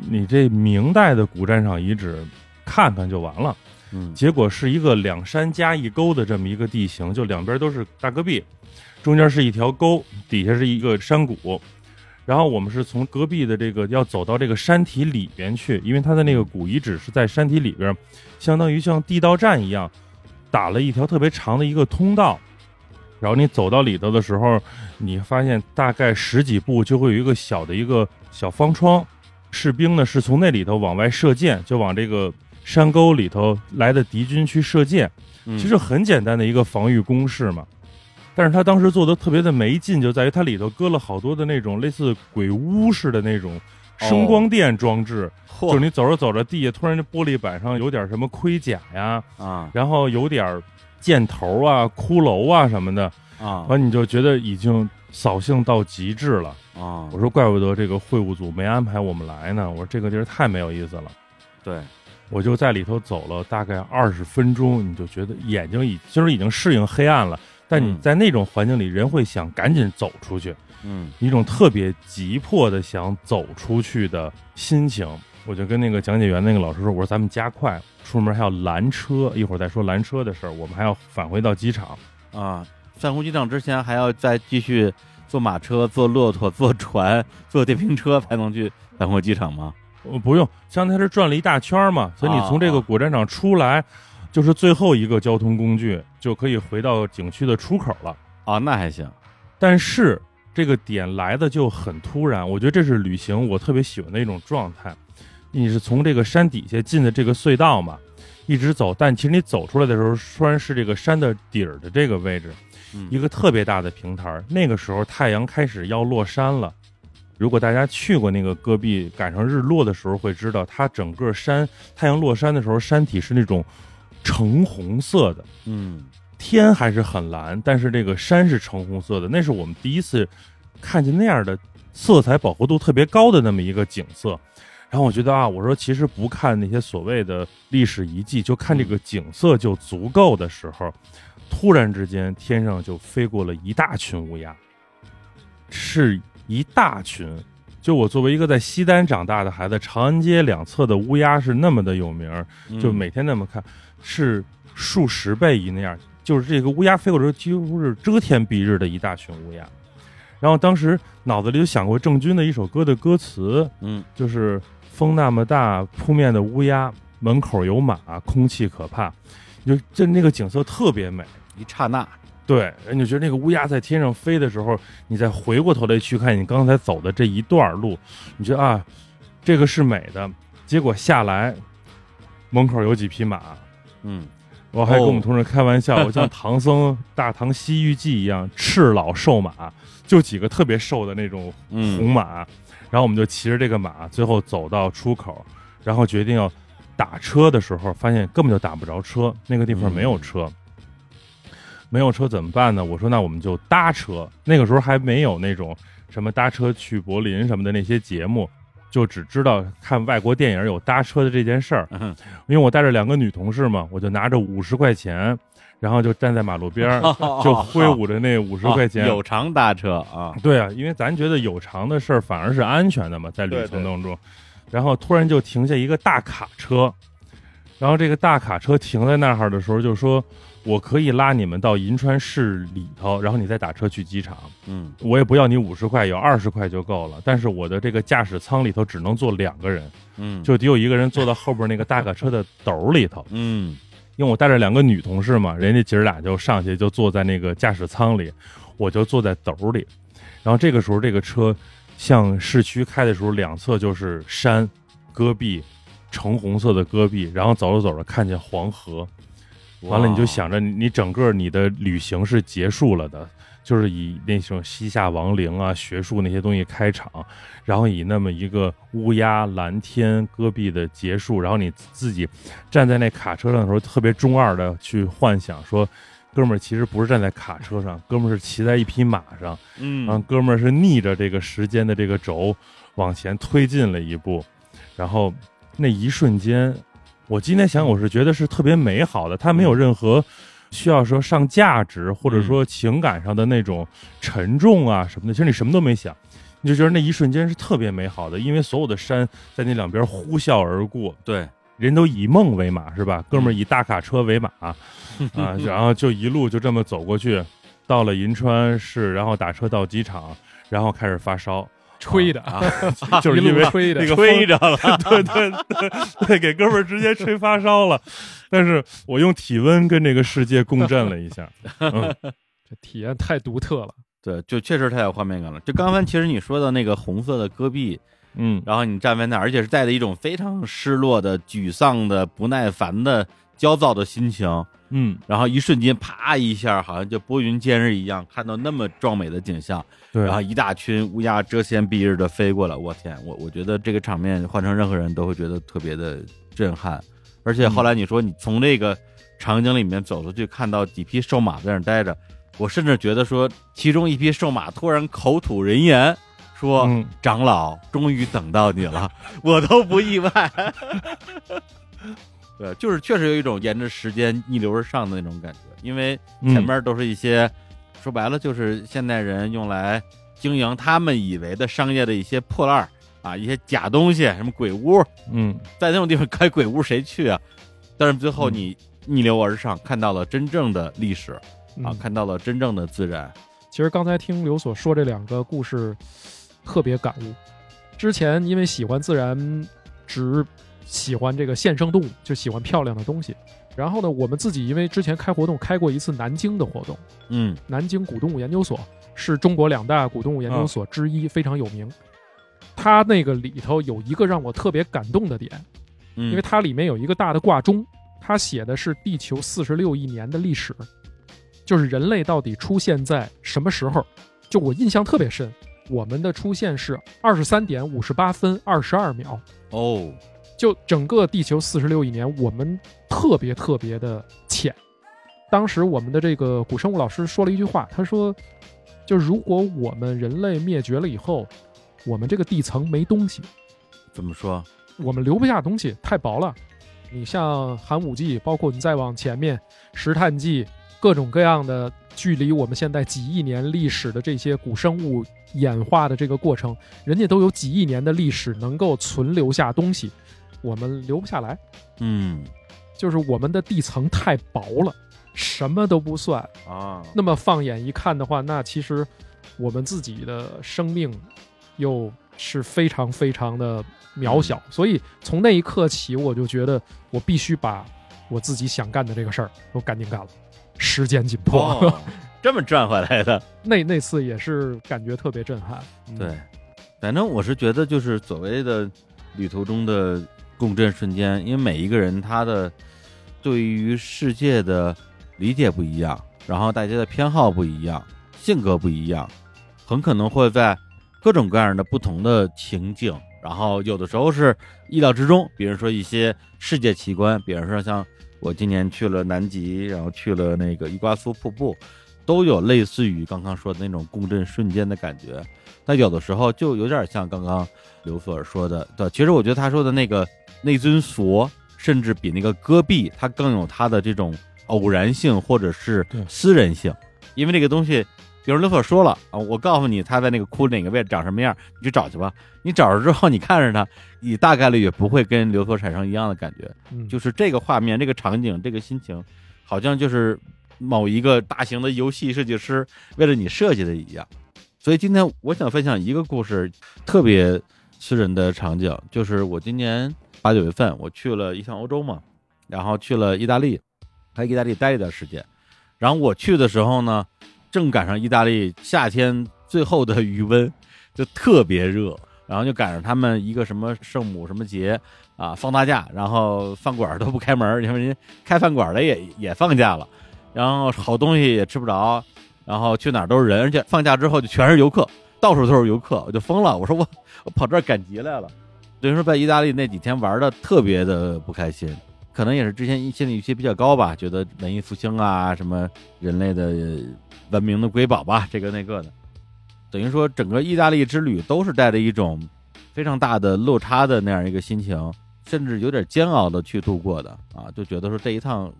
你这明代的古战场遗址看看就完了，嗯，结果是一个两山加一沟的这么一个地形，就两边都是大戈壁，中间是一条沟，底下是一个山谷，然后我们是从戈壁的这个要走到这个山体里边去，因为它的那个古遗址是在山体里边，相当于像地道战一样打了一条特别长的一个通道，然后你走到里头的时候，你发现大概十几步就会有一个小的一个小方窗，士兵呢是从那里头往外射箭，就往这个山沟里头来的敌军去射箭，其实很简单的一个防御工事嘛。但是他当时做的特别的没劲，就在于他里头搁了好多的那种类似鬼屋似的那种声光电装置，哦、就是你走着走着地下突然这玻璃板上有点什么盔甲呀，啊，然后有点箭头啊、骷髅啊什么的啊，完你就觉得已经扫兴到极致了啊！我说，怪不得这个会务组没安排我们来呢。我说这个地儿太没有意思了。对，我就在里头走了大概二十分钟，你就觉得眼睛已就是已经适应黑暗了。但你在那种环境里，人会想赶紧走出去，嗯，一种特别急迫的想走出去的心情。我就跟那个讲解员那个老师说：“我说咱们加快，出门还要拦车，一会儿再说拦车的事儿。我们还要返回到机场啊。”上空机场之前还要再继续坐马车、坐骆驼、坐船、坐电瓶车才能去返回机场吗？呃，不用，相当于是转了一大圈嘛。所以你从这个古战场出来，啊、就是最后一个交通工具，就可以回到景区的出口了。啊，那还行。但是这个点来的就很突然，我觉得这是旅行我特别喜欢的一种状态。你是从这个山底下进的这个隧道嘛，一直走，但其实你走出来的时候，虽然是这个山的底儿的这个位置。一个特别大的平台，那个时候太阳开始要落山了。如果大家去过那个戈壁，赶上日落的时候会知道，它整个山太阳落山的时候，山体是那种橙红色的。嗯，天还是很蓝，但是这个山是橙红色的。那是我们第一次看见那样的色彩饱和度特别高的那么一个景色。然后我觉得啊，我说其实不看那些所谓的历史遗迹，就看这个景色就足够的时候。突然之间，天上就飞过了一大群乌鸦，是一大群。就我作为一个在西单长大的孩子，长安街两侧的乌鸦是那么的有名，就每天那么看，是数十倍以那样。就是这个乌鸦飞过来，几乎是遮天蔽日的一大群乌鸦。然后当时脑子里就想过郑钧的一首歌的歌词，嗯，就是风那么大，扑面的乌鸦，门口有马，空气可怕。就这那个景色特别美。一刹那，对，你就觉得那个乌鸦在天上飞的时候，你再回过头来去看你刚才走的这一段路，你觉得啊，这个是美的。结果下来，门口有几匹马，嗯，我还跟我们同事开玩笑，哦、我像唐僧《大唐西域记》一样，赤老瘦马，就几个特别瘦的那种红马，嗯、然后我们就骑着这个马，最后走到出口，然后决定要打车的时候，发现根本就打不着车，那个地方没有车。嗯，没有车怎么办呢？我说那我们就搭车，那个时候还没有那种什么搭车去柏林什么的那些节目，就只知道看外国电影有搭车的这件事儿。因为我带着两个女同事嘛，我就拿着五十块钱，然后就站在马路边就挥舞着那五十块钱。哦哦哦哦、有偿搭车啊？对啊，因为咱觉得有偿的事儿反而是安全的嘛，在旅程当中。对对，然后突然就停下一个大卡车，然后这个大卡车停在那儿的时候就说，我可以拉你们到银川市里头，然后你再打车去机场。嗯，我也不要你五十块，有二十块就够了。但是我的这个驾驶舱里头只能坐两个人，嗯，就得有一个人坐到后边那个大卡车的斗里头。嗯，因为我带着两个女同事嘛，人家姐儿俩就上去就坐在那个驾驶舱里，我就坐在斗里。然后这个时候这个车向市区开的时候，两侧就是山、戈壁，橙红色的戈壁，然后走着走着看见黄河，完了你就想着你整个你的旅行是结束了的，就是以那种西夏王陵啊、学术那些东西开场，然后以那么一个乌鸦、蓝天、戈壁的结束，然后你自己站在那卡车上的时候，特别中二的去幻想说，哥们儿其实不是站在卡车上，哥们儿是骑在一匹马上，嗯，然后哥们儿是逆着这个时间的这个轴往前推进了一步，然后那一瞬间，我今天想我是觉得是特别美好的，它没有任何需要说上价值或者说情感上的那种沉重啊什么的，其实你什么都没想，你就觉得那一瞬间是特别美好的，因为所有的山在那两边呼啸而过，对，人都以梦为马是吧，哥们儿以大卡车为马啊，然后就一路就这么走过去，到了银川市，然后打车到机场，然后开始发烧。吹的啊，就是因为吹的，吹着了，对对对对，给哥们儿直接吹发烧了。但是我用体温跟这个世界共振了一下，嗯、这体验太独特了。对，就确实太有画面感了。就刚才其实你说的那个红色的戈壁，嗯，然后你站在那，而且是带着一种非常失落的、沮丧的、不耐烦的、焦躁的心情，嗯，然后一瞬间啪一下，好像就拨云见日一样，看到那么壮美的景象，对，然后一大群乌鸦遮天蔽日的飞过来，我天，我我觉得这个场面换成任何人都会觉得特别的震撼。而且后来你说你从这个场景里面走出去，看到几匹瘦马在那待着，我甚至觉得说，其中一匹瘦马突然口吐人言。说、嗯、长老终于等到你了，我都不意外。对，就是确实有一种沿着时间逆流而上的那种感觉，因为前面都是一些、嗯、说白了就是现代人用来经营他们以为的商业的一些破烂啊，一些假东西，什么鬼屋，嗯，在那种地方开鬼屋谁去啊？但是最后你逆流而上，看到了真正的历史啊、嗯，看到了真正的自然。其实刚才听刘所说这两个故事。特别感悟，之前因为喜欢自然，只喜欢这个现生动物，就喜欢漂亮的东西。然后呢，我们自己因为之前开活动开过一次南京的活动，嗯，南京古动物研究所是中国两大古动物研究所之一，嗯、非常有名。它那个里头有一个让我特别感动的点，嗯、因为它里面有一个大的挂钟，它写的是地球四十六亿年的历史，就是人类到底出现在什么时候？就我印象特别深。我们的出现是二十三点五十八分二十二秒哦，就整个地球四十六亿年，我们特别特别的浅。当时我们的这个古生物老师说了一句话，他说，就如果我们人类灭绝了以后，我们这个地层没东西。怎么说？我们留不下东西，太薄了。你像寒武纪，包括你再往前面石炭纪，各种各样的。距离我们现在几亿年历史的这些古生物演化的这个过程，人家都有几亿年的历史能够存留下东西，我们留不下来。嗯，就是我们的地层太薄了，什么都不算啊。那么放眼一看的话，那其实我们自己的生命又是非常非常的渺小。所以从那一刻起，我就觉得我必须把我自己想干的这个事儿都赶紧干了。时间紧迫、哦，这么转回来的。那那次也是感觉特别震撼。嗯、对，反正我是觉得，就是所谓的旅途中的共振瞬间，因为每一个人他的对于世界的理解不一样，然后大家的偏好不一样，性格不一样，很可能会在各种各样的不同的情景，然后有的时候是意料之中，比如说一些世界奇观，比如说像。我今年去了南极，然后去了那个伊瓜苏瀑布，都有类似于刚刚说的那种共振瞬间的感觉。但有的时候就有点像刚刚刘所尔说的，对，其实我觉得他说的那个那尊佛，甚至比那个戈壁，它更有它的这种偶然性或者是私人性，因为这个东西，比如刘所说了啊，我告诉你他在那个窟哪个位置长什么样，你去找去吧。你找着之后，你看着他，你大概率也不会跟刘所产生一样的感觉。嗯，就是这个画面、这个场景、这个心情，好像就是某一个大型的游戏设计师为了你设计的一样。所以今天我想分享一个故事，特别私人的场景，就是我今年八九月份我去了一趟欧洲嘛，然后去了意大利，在意大利待了一段时间。然后我去的时候呢。正赶上意大利夏天最后的余温，就特别热，然后就赶上他们一个什么圣母什么节啊放大假，然后饭馆都不开门，因为人家开饭馆的也也放假了，然后好东西也吃不着，然后去哪儿都是人，而且放假之后就全是游客，到处都是游客，我就疯了，我说我我跑这儿赶集来了，等于说在意大利那几天玩的特别的不开心，可能也是之前心理预期比较高吧，觉得文艺复兴啊什么人类的文明的瑰宝吧，这个那个的，等于说整个意大利之旅都是带着一种非常大的落差的那样一个心情，甚至有点煎熬的去度过的啊，就觉得说这一趟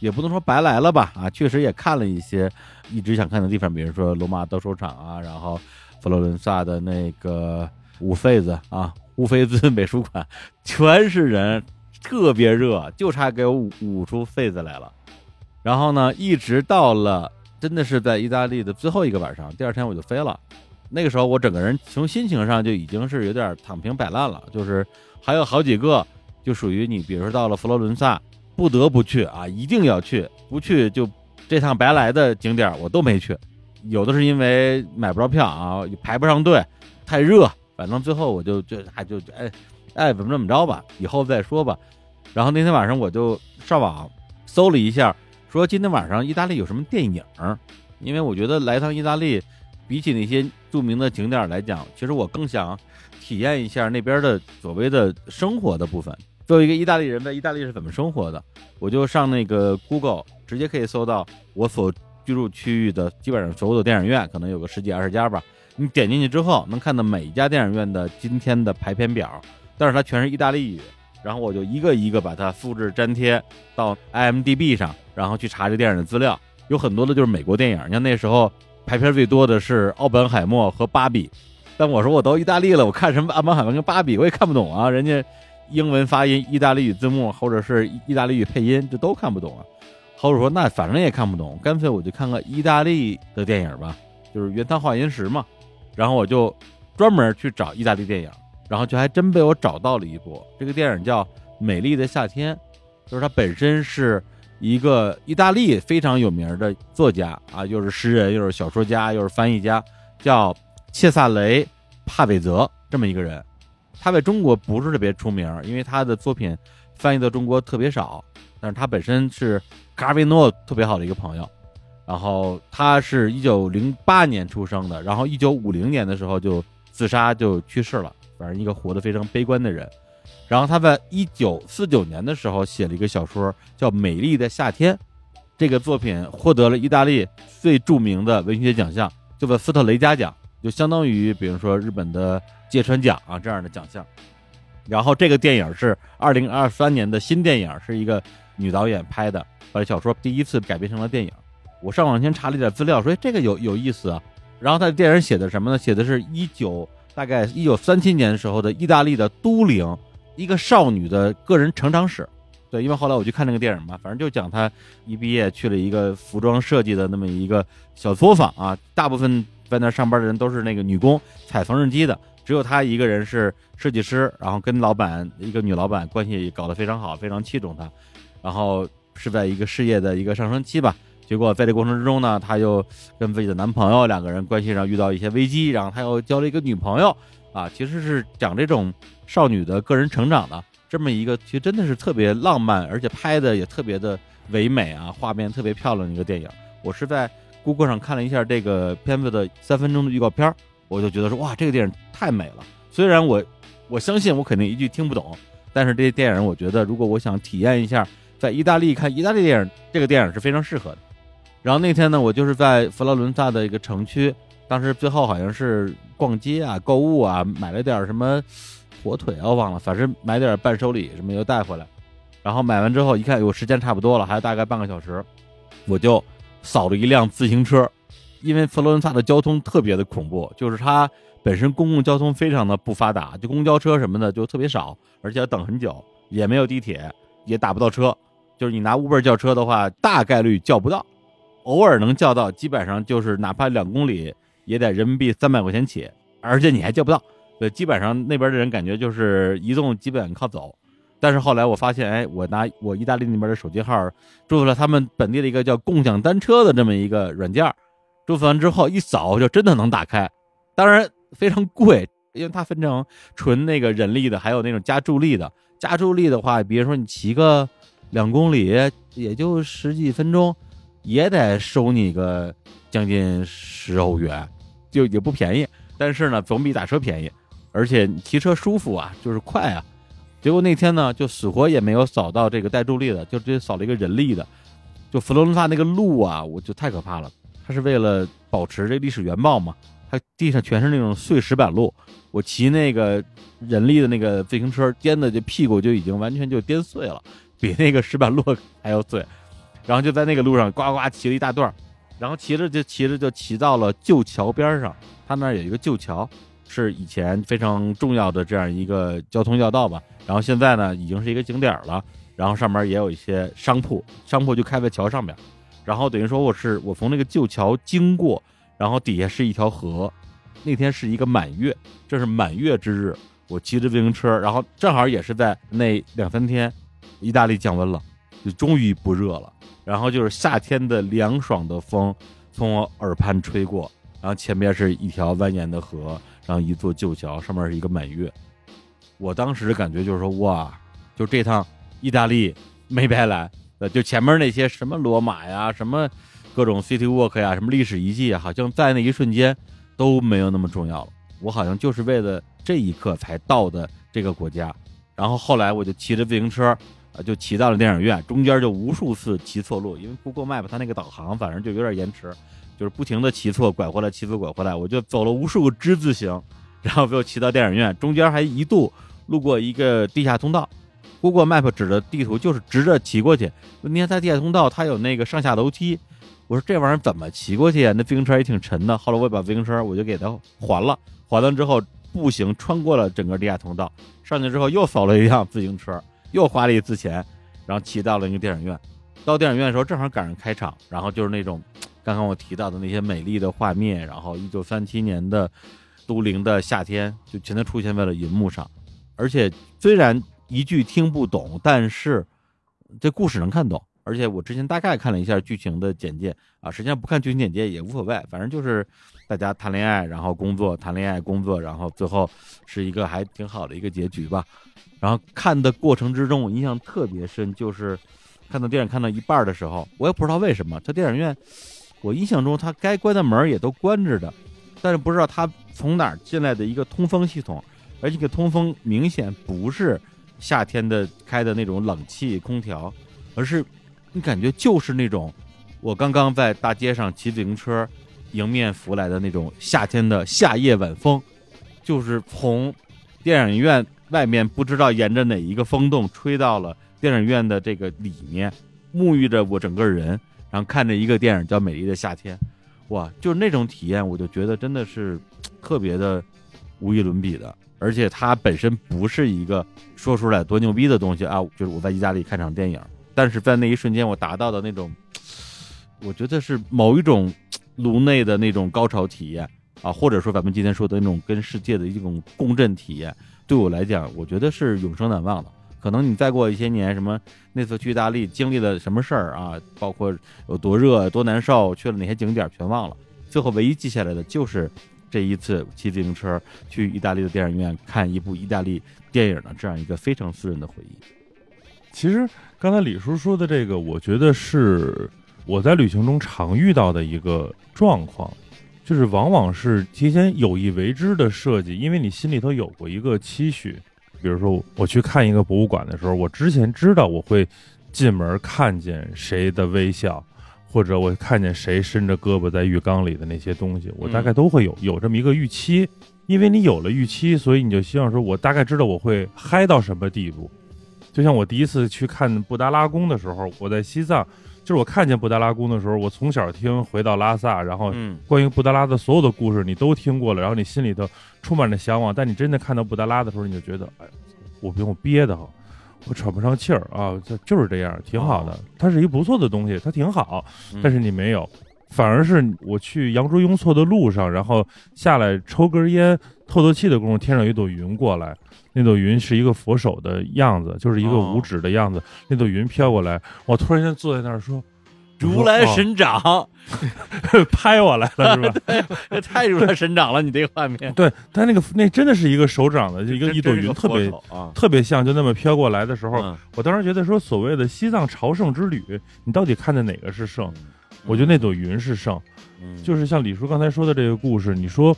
也不能说白来了吧啊，确实也看了一些一直想看的地方，比如说罗马斗兽场啊，然后佛罗伦萨的那个乌菲兹啊乌菲兹美术馆，全是人，特别热，就差给我捂出痱子来了。然后呢，一直到了真的是在意大利的最后一个晚上，第二天我就飞了。那个时候我整个人从心情上就已经是有点躺平摆烂了，就是还有好几个就属于你，比如说到了佛罗伦萨不得不去啊，一定要去，不去就这趟白来的景点我都没去。有的是因为买不着票啊，排不上队，太热，反正最后我就就还就哎。哎，怎么这么着吧，以后再说吧。然后那天晚上我就上网搜了一下，说今天晚上意大利有什么电影，因为我觉得来趟意大利比起那些著名的景点来讲，其实我更想体验一下那边的所谓的生活的部分，作为一个意大利人在意大利是怎么生活的。我就上那个 Google 直接可以搜到我所居住区域的基本上所有的电影院，可能有个十几二十家吧，你点进去之后能看到每一家电影院的今天的排片表，但是它全是意大利语，然后我就一个一个把它复制粘贴到 I M D B 上，然后去查这电影的资料，有很多的就是美国电影，像那时候排片最多的是奥本海默和芭比，但我说我到意大利了，我看什么奥本海默跟芭比我也看不懂啊，人家英文发音、意大利语字幕或者是意大利语配音这都看不懂啊，或者说那反正也看不懂，干脆我就看个意大利的电影吧，就是原汤化原食嘛，然后我就专门去找意大利电影，然后就还真被我找到了一部，这个电影叫《美丽的夏天》，就是它本身是一个意大利非常有名的作家啊，又是诗人，又是小说家，又是翻译家，叫切萨雷·帕韦泽这么一个人。他在中国不是特别出名，因为他的作品翻译到中国特别少，但是他本身是卡维诺特别好的一个朋友。然后他是一九零八年出生的，然后一九五零年的时候就自杀就去世了。反正一个活得非常悲观的人，然后他在一九四九年的时候写了一个小说叫《美丽的夏天》，这个作品获得了意大利最著名的文学奖项，就叫斯特雷加奖，就相当于比如说日本的芥川奖啊这样的奖项。然后这个电影是二零二三年的新电影，是一个女导演拍的，把小说第一次改编成了电影。我上网先查了一点资料，说这个有有意思啊。然后他的电影写的什么呢？写的是一九大概一九三七年时候的意大利的都灵，一个少女的个人成长史。对，因为后来我去看那个电影嘛，反正就讲她一毕业去了一个服装设计的那么一个小作坊啊，大部分在那上班的人都是那个女工踩缝纫机的，只有她一个人是设计师，然后跟老板一个女老板关系搞得非常好，非常器重她，然后是在一个事业的一个上升期吧。结果在这过程之中呢，她又跟自己的男朋友两个人关系上遇到一些危机，然后她又交了一个女朋友啊，其实是讲这种少女的个人成长的这么一个，其实真的是特别浪漫，而且拍的也特别的唯美啊，画面特别漂亮的一个电影。我是在 Google 上看了一下这个片子的三分钟的预告片，我就觉得说哇，这个电影太美了。虽然我我相信我肯定一句听不懂，但是这些电影我觉得如果我想体验一下在意大利看意大利电影，这个电影是非常适合的。然后那天呢，我就是在佛罗伦萨的一个城区，当时最后好像是逛街啊、购物啊，买了点什么火腿啊，我忘了，反正买点伴手礼什么又带回来。然后买完之后一看，我时间差不多了，还有大概半个小时，我就扫了一辆自行车，因为佛罗伦萨的交通特别的恐怖，就是它本身公共交通非常的不发达，就公交车什么的就特别少，而且要等很久，也没有地铁，也打不到车，就是你拿 Uber 叫车的话，大概率叫不到。偶尔能叫到，基本上就是哪怕两公里也得人民币三百块钱起，而且你还叫不到。对，基本上那边的人感觉就是移动基本靠走。但是后来我发现，哎，我拿我意大利那边的手机号注册了他们本地的一个叫共享单车的这么一个软件，注册完之后一扫就真的能打开。当然非常贵，因为它分成纯那个人力的，还有那种加助力的。加助力的话，比如说你骑个两公里，也就十几分钟，也得收你个将近十欧元，就也不便宜。但是呢，总比打车便宜，而且你骑车舒服啊，就是快啊。结果那天呢，就死活也没有扫到这个带助力的，就直接扫了一个人力的。就佛罗伦萨那个路啊，我就太可怕了。它是为了保持这历史原貌嘛，它地上全是那种碎石板路。我骑那个人力的那个自行车，颠的就屁股就已经完全就颠碎了，比那个石板路还要碎。然后就在那个路上呱呱骑了一大段，然后骑着就骑着就骑到了旧桥边上。它那儿有一个旧桥，是以前非常重要的这样一个交通要道吧，然后现在呢已经是一个景点了，然后上面也有一些商铺，商铺就开在桥上面，然后等于说我是我从那个旧桥经过，然后底下是一条河，那天是一个满月，这是满月之日，我骑着自行车，然后正好也是在那两三天，意大利降温了，就终于不热了，然后就是夏天的凉爽的风从我耳畔吹过，然后前面是一条蜿蜒的河，然后一座旧桥，上面是一个满月。我当时感觉就是说，哇，就这趟意大利没白来，就前面那些什么罗马呀，什么各种 city walk 呀，什么历史遗迹，好像在那一瞬间都没有那么重要了。我好像就是为了这一刻才到的这个国家。然后后来我就骑着自行车就骑到了电影院，中间就无数次骑错路，因为 Google Map 它那个导航反正就有点延迟，就是不停的骑错，拐回来，骑错，拐回来，我就走了无数个之字形，然后就骑到电影院，中间还一度路过一个地下通道， Google Map 指的地图就是直着骑过去，你看在地下通道它有那个上下楼梯，我说这玩意儿怎么骑过去啊？那自行车也挺沉的，后来我把自行车我就给它还了，还了之后步行穿过了整个地下通道，上去之后又扫了一辆自行车，又花了一次钱，然后骑到了一个电影院，到电影院的时候正好赶上开场，然后就是那种刚刚我提到的那些美丽的画面，然后一九三七年的都灵的夏天就全都出现在了银幕上，而且虽然一句听不懂，但是这故事能看懂，而且我之前大概看了一下剧情的简介啊，实际上不看剧情简介也无所谓，反正就是大家谈恋爱然后工作，谈恋爱工作，然后最后是一个还挺好的一个结局吧。然后看的过程之中我印象特别深，就是看到电影看到一半的时候，我也不知道为什么这电影院我印象中它该关的门也都关着的，但是不知道它从哪儿进来的一个通风系统，而这个通风明显不是夏天的开的那种冷气空调，而是你感觉就是那种我刚刚在大街上骑自行车迎面拂来的那种夏天的夏夜晚风，就是从电影院外面不知道沿着哪一个风洞吹到了电影院的这个里面，沐浴着我整个人，然后看着一个电影叫《美丽的夏天》，哇，就是那种体验，我就觉得真的是特别的无与伦比的。而且它本身不是一个说出来多牛逼的东西啊，就是我在意大利看场电影，但是在那一瞬间我达到的那种，我觉得是某一种颅内的那种高潮体验啊，或者说咱们今天说的那种跟世界的一种共振体验，对我来讲，我觉得是永生难忘的。可能你再过一些年，什么那次去意大利经历了什么事儿啊，包括有多热多难受，去了哪些景点全忘了，最后唯一记下来的就是这一次骑自行车去意大利的电影院看一部意大利电影的这样一个非常私人的回忆。其实刚才李叔说的这个，我觉得是我在旅行中常遇到的一个状况，就是往往是提前有意为之的设计，因为你心里头有过一个期许。比如说我去看一个博物馆的时候，我之前知道我会进门看见谁的微笑，或者我看见谁伸着胳膊在浴缸里的那些东西，我大概都会有有这么一个预期。因为你有了预期，所以你就希望说我大概知道我会嗨到什么地步。就像我第一次去看布达拉宫的时候，我在西藏，就是我看见布达拉宫的时候，我从小听回到拉萨，然后关于布达拉的所有的故事你都听过了，然后你心里头充满了向往，但你真的看到布达拉的时候，你就觉得哎，我不用憋的，我喘不上气儿啊，就是这样，挺好的，它是一不错的东西，它挺好，但是你没有，反而是我去扬州雍措的路上，然后下来抽根烟透透气的功夫，天上有一朵云过来，那朵云是一个佛手的样子，就是一个五指的样子，哦、那朵云飘过来，我突然间坐在那儿说，如来神掌、哦、拍我来了是吧？对，这太如来神掌了，你这个画面。对，但那个那真的是一个手掌的，一个一朵云，特别、啊、特别像，就那么飘过来的时候、嗯，我当时觉得说，所谓的西藏朝圣之旅，你到底看的哪个是圣？嗯、我觉得那朵云是圣、嗯，就是像李叔刚才说的这个故事，你说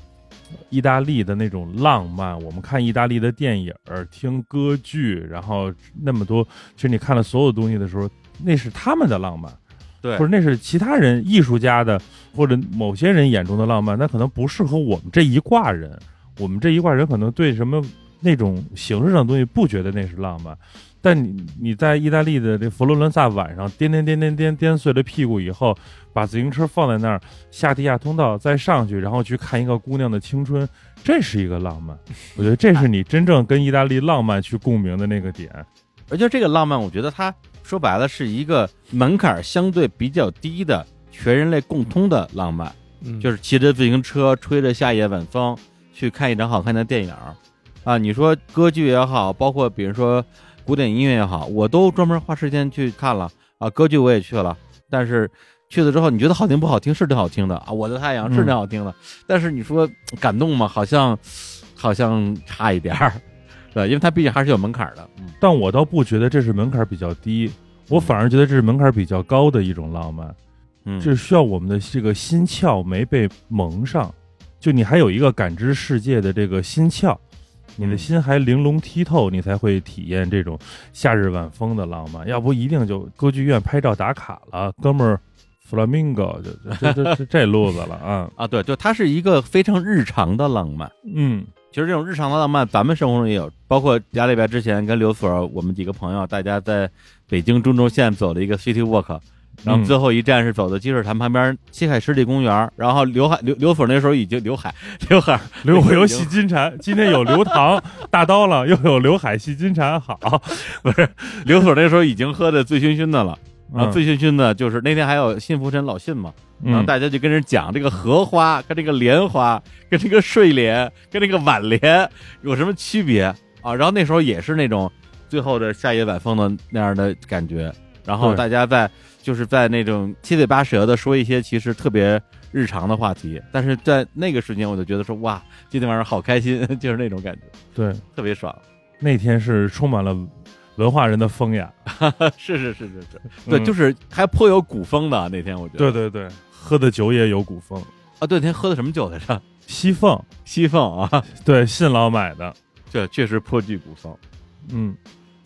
意大利的那种浪漫，我们看意大利的电影、听歌剧，然后那么多，其实你看了所有东西的时候，那是他们的浪漫。对，或者那是其他人艺术家的，或者某些人眼中的浪漫，那可能不适合我们这一挂人。我们这一挂人可能对什么那种形式上的东西不觉得那是浪漫。但你你在意大利的这佛罗伦萨晚上颠颠颠颠颠颠碎了屁股以后，把自行车放在那儿，下地下通道再上去，然后去看一个姑娘的青春，这是一个浪漫。我觉得这是你真正跟意大利浪漫去共鸣的那个点。而且这个浪漫，我觉得它说白了是一个门槛相对比较低的全人类共通的浪漫、嗯、就是骑着自行车吹着夏夜晚风去看一场好看的电影啊！你说歌剧也好，包括比如说古典音乐也好，我都专门花时间去看了啊。歌剧我也去了，但是去了之后你觉得好听不好听？是挺好听的啊，《我的太阳》是挺好听的、嗯、但是你说感动吗？好像好像差一点儿，对，因为它毕竟还是有门槛的、嗯、但我倒不觉得这是门槛比较低，我反而觉得这是门槛比较高的一种浪漫。嗯，这需要我们的这个心窍没被蒙上，就你还有一个感知世界的这个心窍，你的心还玲珑剔透，你才会体验这种夏日晚风的浪漫，要不一定就歌剧院拍照打卡了，哥们儿Flamingo 就就就这路子了啊啊！对，就它是一个非常日常的浪漫。嗯，其实这种日常的浪漫，咱们生活中也有，包括家里边之前跟刘所，我们几个朋友，大家在北京中轴线走了一个 City Walk， 然后最后一站是走的积水潭旁边西海湿地公园，然后刘海刘刘所那时候已经刘海刘海刘海有洗金蝉，今天有刘唐大刀了，又有刘海洗金蝉，好，不是刘所那时候已经喝得醉醺醺的了。然后醉醺醺的就是那天还有信福臣老信嘛，然后大家就跟人讲这个荷花跟这个莲花跟这个睡莲跟这个晚莲有什么区别啊？然后那时候也是那种最后的夏夜晚风的那样的感觉，然后大家在就是在那种七嘴八舌的说一些其实特别日常的话题，但是在那个瞬间我就觉得说哇，今天晚上好开心，就是那种感觉，对，特别爽。那天是充满了文化人的风雅，是是是是是，对、嗯，就是还颇有古风的那天，我觉得。对对对，喝的酒也有古风啊。对，那天喝的什么酒来着？西凤，西凤啊，对，信老买的，这确实颇具古风。嗯，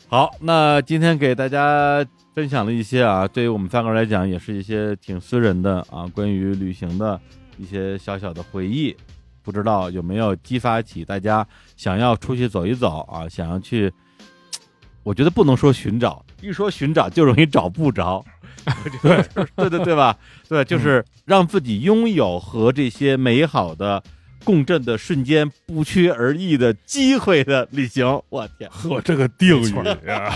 好，那今天给大家分享了一些啊，对于我们三个人来讲，也是一些挺私人的啊，关于旅行的一些小小的回忆，不知道有没有激发起大家想要出去走一走啊，想要去。我觉得不能说寻找，一说寻找就容易找不着，对对对对吧？对，就是让自己拥有和这些美好的共振的瞬间不缺而异的机会的旅行。我天，我这个定语啊，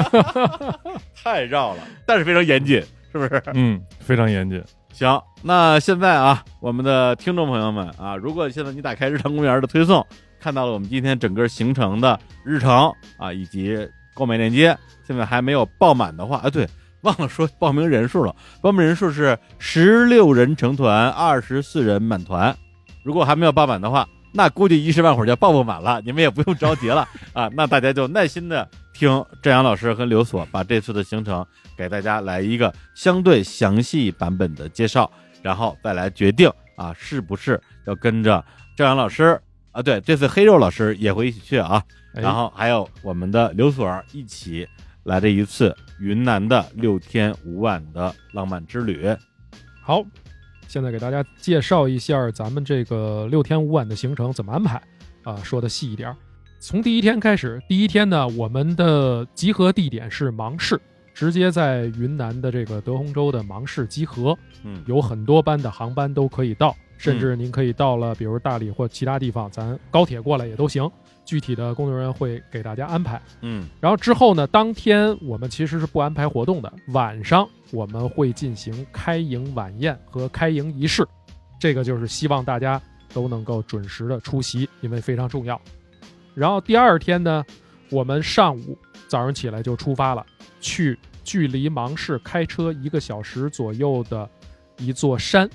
太绕了，但是非常严谨，是不是？嗯，非常严谨。行，那现在啊，我们的听众朋友们啊，如果现在你打开日常公园的推送，看到了我们今天整个行程的日程啊，以及购买链接，现在还没有爆满的话啊，对，忘了说报名人数了。报名人数是十六人成团，二十四人满团。如果还没有爆满的话，那估计一时半会儿就爆不满了。你们也不用着急了啊，那大家就耐心的听郑阳老师和刘所把这次的行程给大家来一个相对详细版本的介绍，然后再来决定啊，是不是要跟着郑阳老师啊？对，这次黑肉老师也会一起去啊。然后还有我们的刘所一起来这一次云南的六天五晚的浪漫之旅。好，现在给大家介绍一下咱们这个六天五晚的行程怎么安排啊、呃，说的细一点。从第一天开始，第一天呢，我们的集合地点是芒市，直接在云南的这个德宏州的芒市集合。嗯，有很多班的航班都可以到，甚至您可以到了比如大理或其他地方，咱高铁过来也都行。具体的工作人员会给大家安排。嗯，然后之后呢，当天我们其实是不安排活动的，晚上我们会进行开营晚宴和开营仪式，这个就是希望大家都能够准时的出席，因为非常重要。然后第二天呢，我们上午早上起来就出发了，去距离芒市开车一个小时左右的一座山。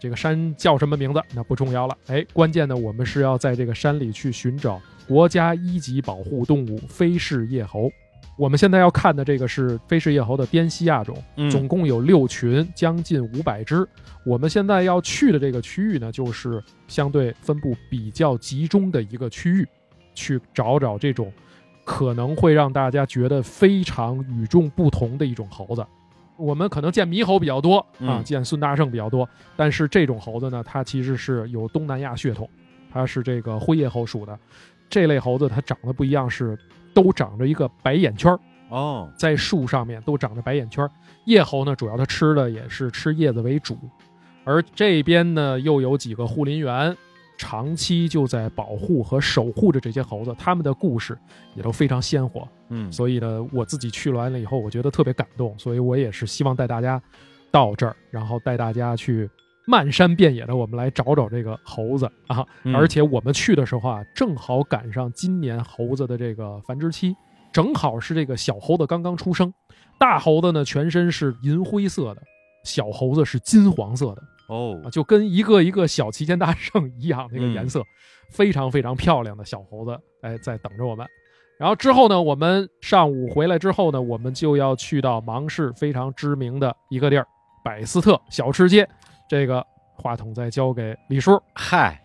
这个山叫什么名字那不重要了，哎，关键呢我们是要在这个山里去寻找国家一级保护动物菲氏叶猴。我们现在要看的这个是菲氏叶猴的滇西亚种，总共有六群，将近五百只。我们现在要去的这个区域呢，就是相对分布比较集中的一个区域，去找找这种可能会让大家觉得非常与众不同的一种猴子。我们可能见猕猴比较多啊，见孙大圣比较多，但是这种猴子呢，它其实是有东南亚血统，它是这个灰叶猴属的。这类猴子它长得不一样，是都长着一个白眼圈哦，在树上面都长着白眼圈。叶猴呢，主要它吃的也是吃叶子为主，而这边呢又有几个护林员长期就在保护和守护着这些猴子，他们的故事也都非常鲜活。嗯，所以呢，我自己去完了以后，我觉得特别感动，所以我也是希望带大家到这儿，然后带大家去。漫山遍野的我们来找找这个猴子啊，而且我们去的时候啊，正好赶上今年猴子的这个繁殖期，正好是这个小猴子刚刚出生。大猴子呢全身是银灰色的，小猴子是金黄色的哦、啊、就跟一个一个小齐天大圣一样那个颜色、嗯、非常非常漂亮的小猴子哎在等着我们。然后之后呢，我们上午回来之后呢，我们就要去到芒市非常知名的一个地儿，百斯特小吃街。这个话筒再交给李叔。嗨，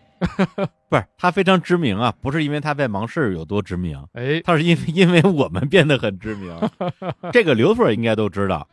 不是他非常知名啊，不是因为他在芒市有多知名，哎，他是因为因为我们变得很知名。这个刘所应该都知道，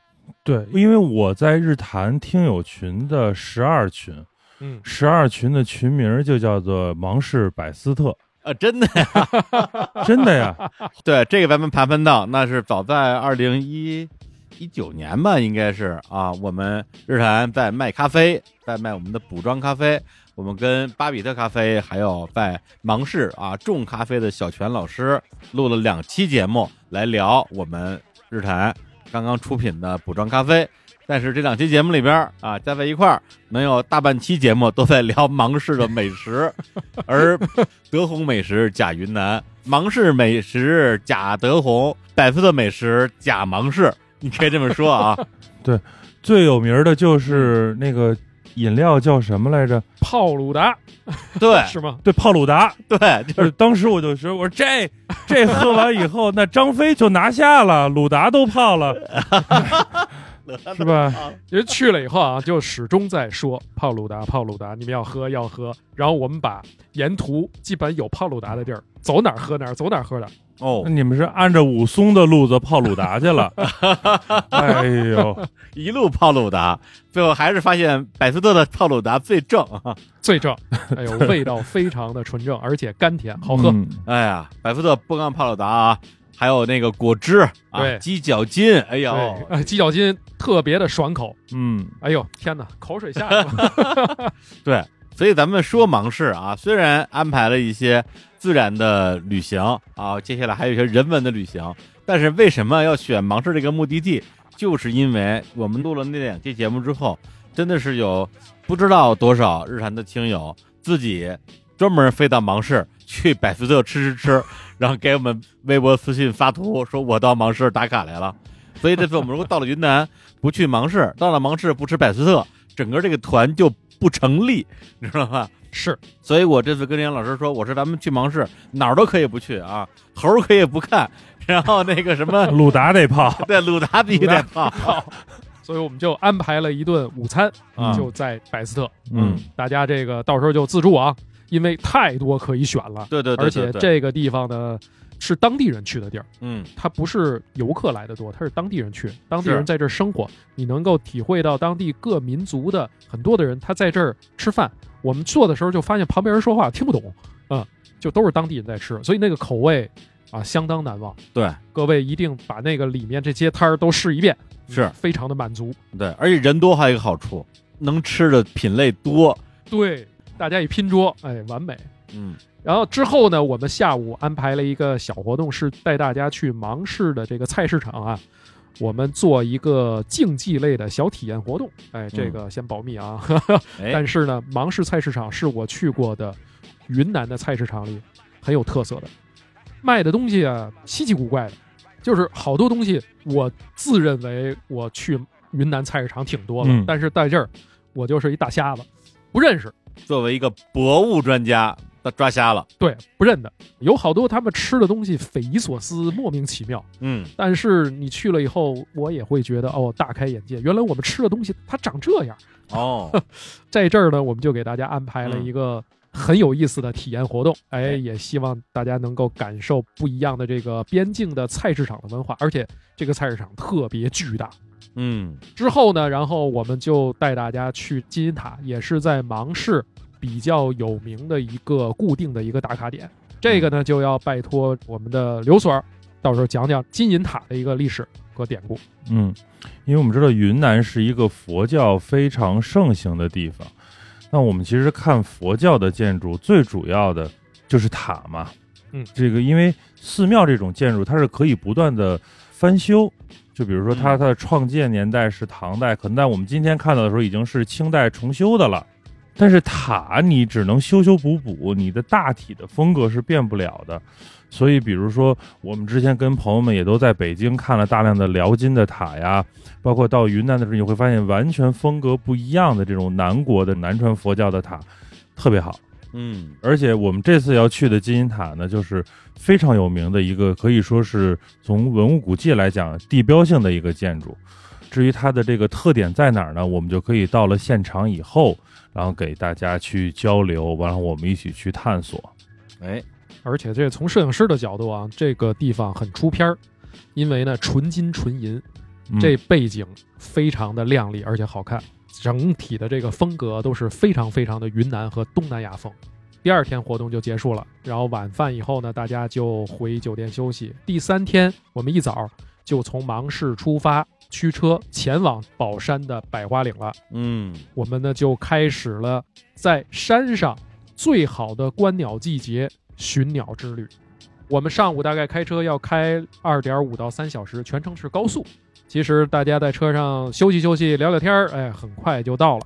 对，因为我在日坛听友群的十二群，嗯，十二群的群名就叫做芒市百斯特。啊，真的呀，真的呀，对，这个咱们盘盘道，那是早在二零一。一九年吧，应该是啊，我们日坛在卖咖啡，在卖我们的补装咖啡，我们跟巴比特咖啡还有在芒市啊种咖啡的小泉老师录了两期节目，来聊我们日坛刚刚出品的补装咖啡。但是这两期节目里边啊，加在一块儿能有大半期节目都在聊芒市的美食，而德宏美食假云南，芒市美食假德宏，百斯特美食假芒市。你可以这么说啊。对，最有名的就是那个饮料叫什么来着，泡鲁达。对，是吗？对，泡鲁达。对，就是当时我就说，我说这这喝完以后那张飞就拿下了，鲁达都泡了。是吧？人去了以后啊，就始终在说泡鲁达，泡鲁达，你们要喝要喝。然后我们把沿途基本有泡鲁达的地儿，走哪儿喝哪儿，走哪儿喝哪儿。哦，你们是按照武松的路子泡鲁达去了？哎呦，一路泡鲁达，最后还是发现百斯特的泡鲁达最正，最正。哎呦，味道非常的纯正，而且甘甜，好喝。嗯、哎呀，百斯特不光泡鲁达啊。还有那个果汁啊，鸡脚筋，哎呦，呃、鸡脚筋特别的爽口，嗯，哎呦，天哪，口水下来了。对，所以咱们说芒市啊，虽然安排了一些自然的旅行啊，接下来还有一些人文的旅行，但是为什么要选芒市这个目的地，就是因为我们录了那两期节目之后，真的是有不知道多少日坛的听友自己专门飞到芒市去百斯特吃吃吃，然后给我们微博私信发图说我到芒市打卡来了。所以这次我们如果到了云南不去芒市，到了芒市不吃百斯特，整个这个团就不成立，你知道吗？是，所以我这次跟杨老师说，我说咱们去芒市哪儿都可以不去啊，猴可以不看，然后那个什么鲁达得泡，对，鲁达必须得泡。所以我们就安排了一顿午餐、嗯、就在百斯特。嗯，大家这个到时候就自助啊，因为太多可以选了。对 对, 对, 对, 对, 对，而且这个地方呢是当地人去的地儿，嗯，它不是游客来的多，它是当地人去，当地人在这儿生活，你能够体会到当地各民族的很多的人他在这儿吃饭。我们坐的时候就发现旁边人说话听不懂啊、嗯，就都是当地人在吃，所以那个口味啊相当难忘。对，各位一定把那个里面这些摊儿都试一遍，是、嗯、非常的满足。对，而且人多还有一个好处，能吃的品类多。对。大家一拼桌，哎，完美。嗯，然后之后呢，我们下午安排了一个小活动，是带大家去芒市的这个菜市场啊，我们做一个竞技类的小体验活动。哎，这个先保密啊。嗯、呵呵，但是呢，芒市菜市场是我去过的云南的菜市场里很有特色的，卖的东西啊稀奇古怪的，就是好多东西我自认为我去云南菜市场挺多了、嗯、但是在这儿我就是一大瞎子，不认识。作为一个博物专家抓瞎了，对，不认得。有好多他们吃的东西匪夷所思，莫名其妙，嗯，但是你去了以后我也会觉得哦，大开眼界，原来我们吃的东西它长这样哦。在这儿呢我们就给大家安排了一个很有意思的体验活动、嗯、哎，也希望大家能够感受不一样的这个边境的菜市场的文化，而且这个菜市场特别巨大。嗯，之后呢，然后我们就带大家去金银塔，也是在芒市比较有名的一个固定的一个打卡点。这个呢就要拜托我们的刘所到时候讲讲金银塔的一个历史和典故。嗯，因为我们知道云南是一个佛教非常盛行的地方，那我们其实看佛教的建筑最主要的就是塔嘛。嗯，这个因为寺庙这种建筑它是可以不断的翻修，就比如说它的创建年代是唐代，可能在我们今天看到的时候已经是清代重修的了，但是塔你只能修修补补，你的大体的风格是变不了的。所以比如说我们之前跟朋友们也都在北京看了大量的辽金的塔呀，包括到云南的时候你会发现完全风格不一样的这种南国的南传佛教的塔特别好。嗯，而且我们这次要去的金银塔呢就是非常有名的一个，可以说是从文物古迹来讲地标性的一个建筑。至于它的这个特点在哪儿呢，我们就可以到了现场以后然后给大家去交流，然后我们一起去探索。哎，而且这从摄影师的角度啊，这个地方很出片，因为呢纯金纯银，这背景非常的亮丽而且好看，整体的这个风格都是非常非常的云南和东南亚风。第二天活动就结束了，然后晚饭以后呢大家就回酒店休息。第三天我们一早就从芒市出发，驱车前往宝山的百花岭了。嗯，我们呢就开始了在山上最好的观鸟季节寻鸟之旅。我们上午大概开车要开 二点五 到三小时，全程是高速。其实大家在车上休息休息聊聊天，哎，很快就到了。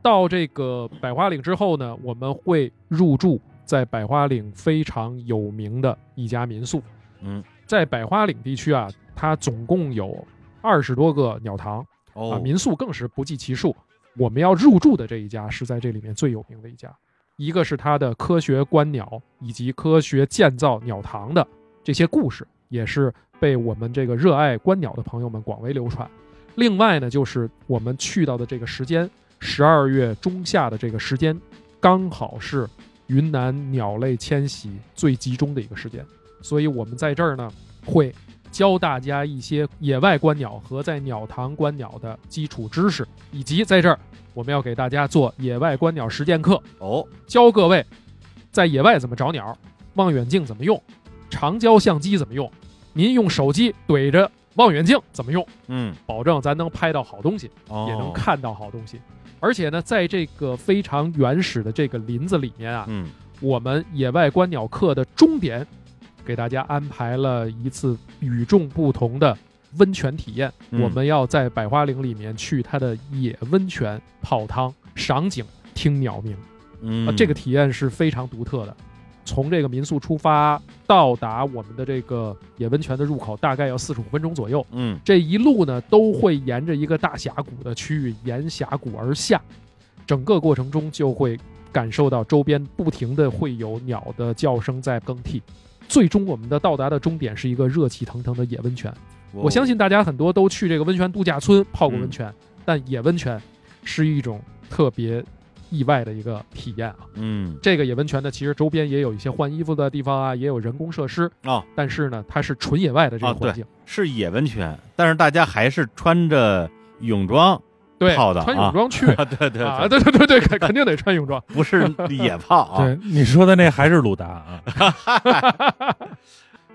到这个百花岭之后呢，我们会入住在百花岭非常有名的一家民宿。嗯，在百花岭地区啊，它总共有二十多个鸟塘、哦、啊，民宿更是不计其数。我们要入住的这一家是在这里面最有名的一家，一个是它的科学观鸟以及科学建造鸟塘的这些故事，也是被我们这个热爱观鸟的朋友们广为流传。另外呢，就是我们去到的这个时间，十二月中下的这个时间，刚好是云南鸟类迁徙最集中的一个时间，所以我们在这儿呢会教大家一些野外观鸟和在鸟塘观鸟的基础知识，以及在这儿我们要给大家做野外观鸟实践课哦，教各位在野外怎么找鸟，望远镜怎么用，长焦相机怎么用，您用手机怼着望远镜怎么用。嗯，保证咱能拍到好东西、哦、也能看到好东西。而且呢在这个非常原始的这个林子里面啊，嗯，我们野外观鸟课的终点给大家安排了一次与众不同的温泉体验、嗯、我们要在百花岭里面去它的野温泉泡汤，赏景听鸟鸣、嗯啊、这个体验是非常独特的。从这个民宿出发到达我们的这个野温泉的入口大概要四十五分钟左右。嗯，这一路呢都会沿着一个大峡谷的区域沿峡谷而下，整个过程中就会感受到周边不停的会有鸟的叫声在更替。最终我们的到达的终点是一个热气腾腾的野温泉。我相信大家很多都去这个温泉度假村泡过温泉，但野温泉是一种特别意外的一个体验啊。嗯，这个野温泉呢其实周边也有一些换衣服的地方啊，也有人工设施啊，但是呢它是纯野外的这个环境、哦、是野温泉，但是大家还是穿着泳装。对，穿泳装去，啊、对对对、啊、对对对对，肯定得穿泳装，不是野炮啊。对，你说的那还是鲁达啊。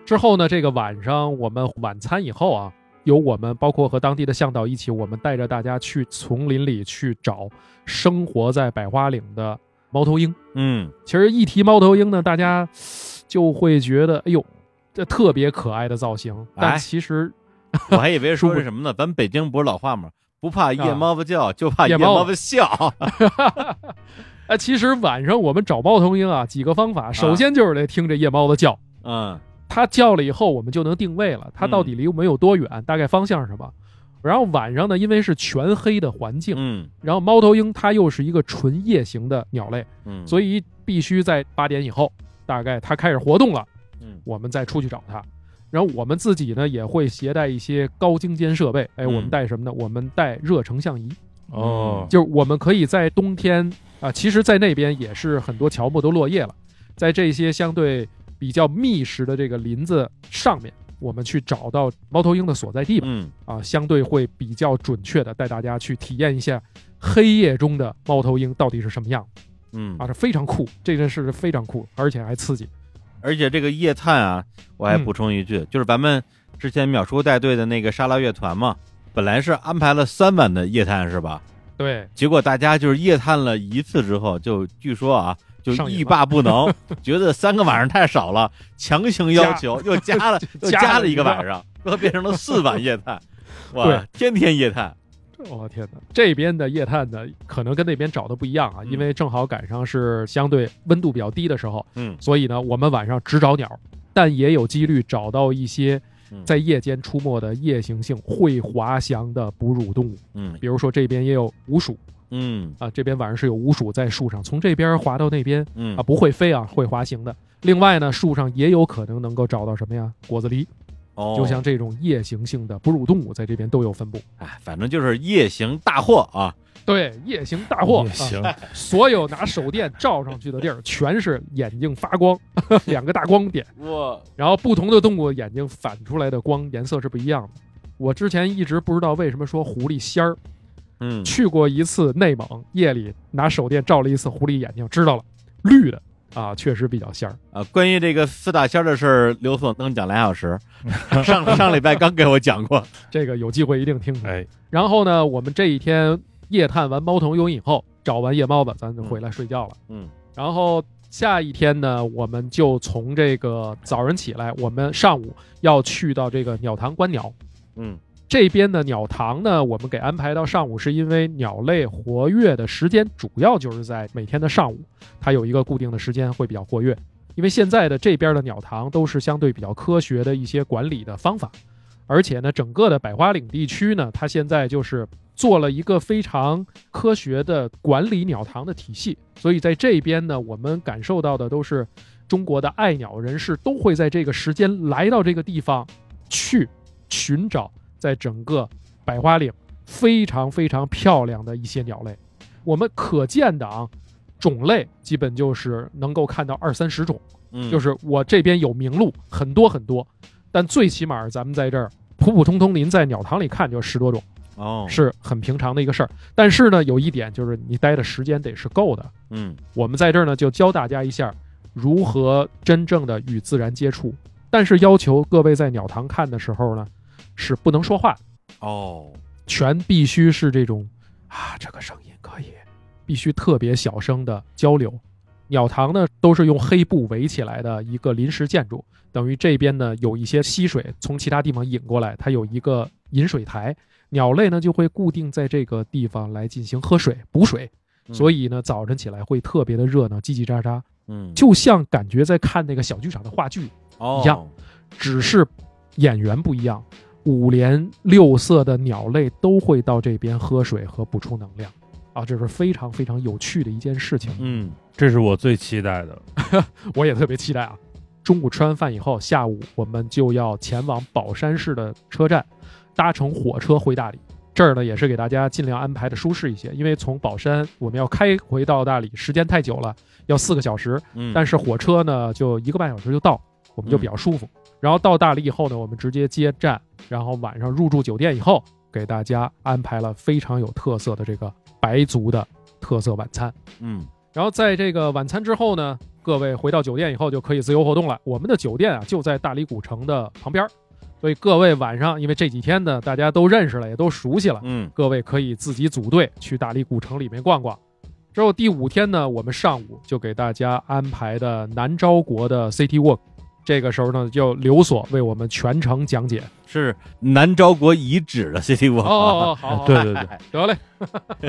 之后呢，这个晚上我们晚餐以后啊，由我们包括和当地的向导一起，我们带着大家去丛林里去找生活在百花岭的猫头鹰。嗯，其实一提猫头鹰呢，大家就会觉得，哎呦，这特别可爱的造型。但其实，哎、我还以为说是什么呢？咱北京不是老话吗？不怕夜猫子叫、啊、就怕夜猫子笑。其实晚上我们找猫头鹰啊，几个方法。首先就是得听着夜猫子叫。嗯，他叫了以后我们就能定位了，他到底离我们有多远、嗯、大概方向是什么。然后晚上呢，因为是全黑的环境，嗯，然后猫头鹰它又是一个纯夜行的鸟类，嗯，所以必须在八点以后大概它开始活动了，嗯，我们再出去找它。然后我们自己呢也会携带一些高精尖设备，哎，我们带什么呢、嗯、我们带热成像仪，哦，就是我们可以在冬天啊、呃，其实在那边也是很多乔木都落叶了，在这些相对比较密实的这个林子上面，我们去找到猫头鹰的所在地吧，嗯啊，相对会比较准确的带大家去体验一下黑夜中的猫头鹰到底是什么样，嗯啊，这非常酷，这件事非常酷，而且还刺激。而且这个夜探啊，我还补充一句，嗯、就是咱们之前淼叔带队的那个沙拉乐团嘛，本来是安排了三晚的夜探是吧？对，结果大家就是夜探了一次之后，就据说啊。就欲罢不能，觉得三个晚上太少了，强行要求又加了又加了一个晚上，又变成了四晚夜探，哇，天天夜探，我、哦、天哪！这边的夜探呢，可能跟那边找的不一样啊，因为正好赶上是相对温度比较低的时候，嗯，所以呢，我们晚上只找鸟，但也有几率找到一些在夜间出没的夜行性会滑翔的哺乳动物，嗯，比如说这边也有鼯鼠。嗯啊，这边晚上是有鼯鼠在树上从这边滑到那边，嗯啊，不会飞啊，会滑行的。另外呢，树上也有可能能够找到什么呀？果子狸，哦，就像这种夜行性的哺乳动物在这边都有分布。哎，反正就是夜行大祸啊！对，夜行大祸，夜行、啊，所有拿手电照上去的地儿全是眼睛发光，两个大光点。哇！然后不同的动物眼睛反出来的光颜色是不一样的。我之前一直不知道为什么说狐狸仙儿。嗯，去过一次内蒙，夜里拿手电照了一次狐狸眼睛，知道了，绿的啊，确实比较仙儿啊。关于这个四大仙儿的事儿，刘总能讲两小时，上上礼拜刚给我讲过，这个有机会一定听听。哎，然后呢，我们这一天夜探完猫头鹰以后，找完夜猫子，咱就回来睡觉了。嗯，然后下一天呢，我们就从这个早晨起来，我们上午要去到这个鸟塘观鸟。嗯。这边的鸟塘呢，我们给安排到上午，是因为鸟类活跃的时间主要就是在每天的上午，它有一个固定的时间会比较活跃。因为现在的这边的鸟塘都是相对比较科学的一些管理的方法，而且呢，整个的百花岭地区呢，它现在就是做了一个非常科学的管理鸟塘的体系，所以在这边呢，我们感受到的都是中国的爱鸟人士都会在这个时间来到这个地方去寻找。在整个百花岭非常非常漂亮的一些鸟类，我们可见的啊种类基本就是能够看到二三十种，嗯，就是我这边有名录很多很多，但最起码咱们在这儿普普通通您在鸟塘里看就十多种，哦，是很平常的一个事儿。但是呢，有一点就是你待的时间得是够的，嗯，我们在这儿呢就教大家一下如何真正的与自然接触，但是要求各位在鸟塘看的时候呢。是不能说话哦，全必须是这种啊，这个声音可以，必须特别小声的交流。鸟塘呢都是用黑布围起来的一个临时建筑，等于这边呢有一些溪水从其他地方引过来，它有一个引水台，鸟类呢就会固定在这个地方来进行喝水补水，嗯，所以呢早晨起来会特别的热闹，叽叽喳喳，嗯，就像感觉在看那个小剧场的话剧一样，哦，只是演员不一样。五颜六色的鸟类都会到这边喝水和补充能量啊，这是非常非常有趣的一件事情。嗯，这是我最期待的。我也特别期待啊。中午吃完饭以后，下午我们就要前往宝山市的车站，搭乘火车回大理。这儿呢也是给大家尽量安排的舒适一些，因为从宝山我们要开回到大理时间太久了，要四个小时，嗯，但是火车呢就一个半小时就到，我们就比较舒服，嗯，然后到大理以后呢，我们直接接站，然后晚上入住酒店以后，给大家安排了非常有特色的这个白族的特色晚餐。嗯，然后在这个晚餐之后呢，各位回到酒店以后就可以自由活动了。我们的酒店啊就在大理古城的旁边，所以各位晚上因为这几天呢大家都认识了，也都熟悉了，嗯，各位可以自己组队去大理古城里面逛逛。之后第五天呢，我们上午就给大家安排的南诏国的 City Walk。这个时候呢，就刘所为我们全程讲解，是南诏国遗址的 City Walk。哦，好，对对对，得嘞。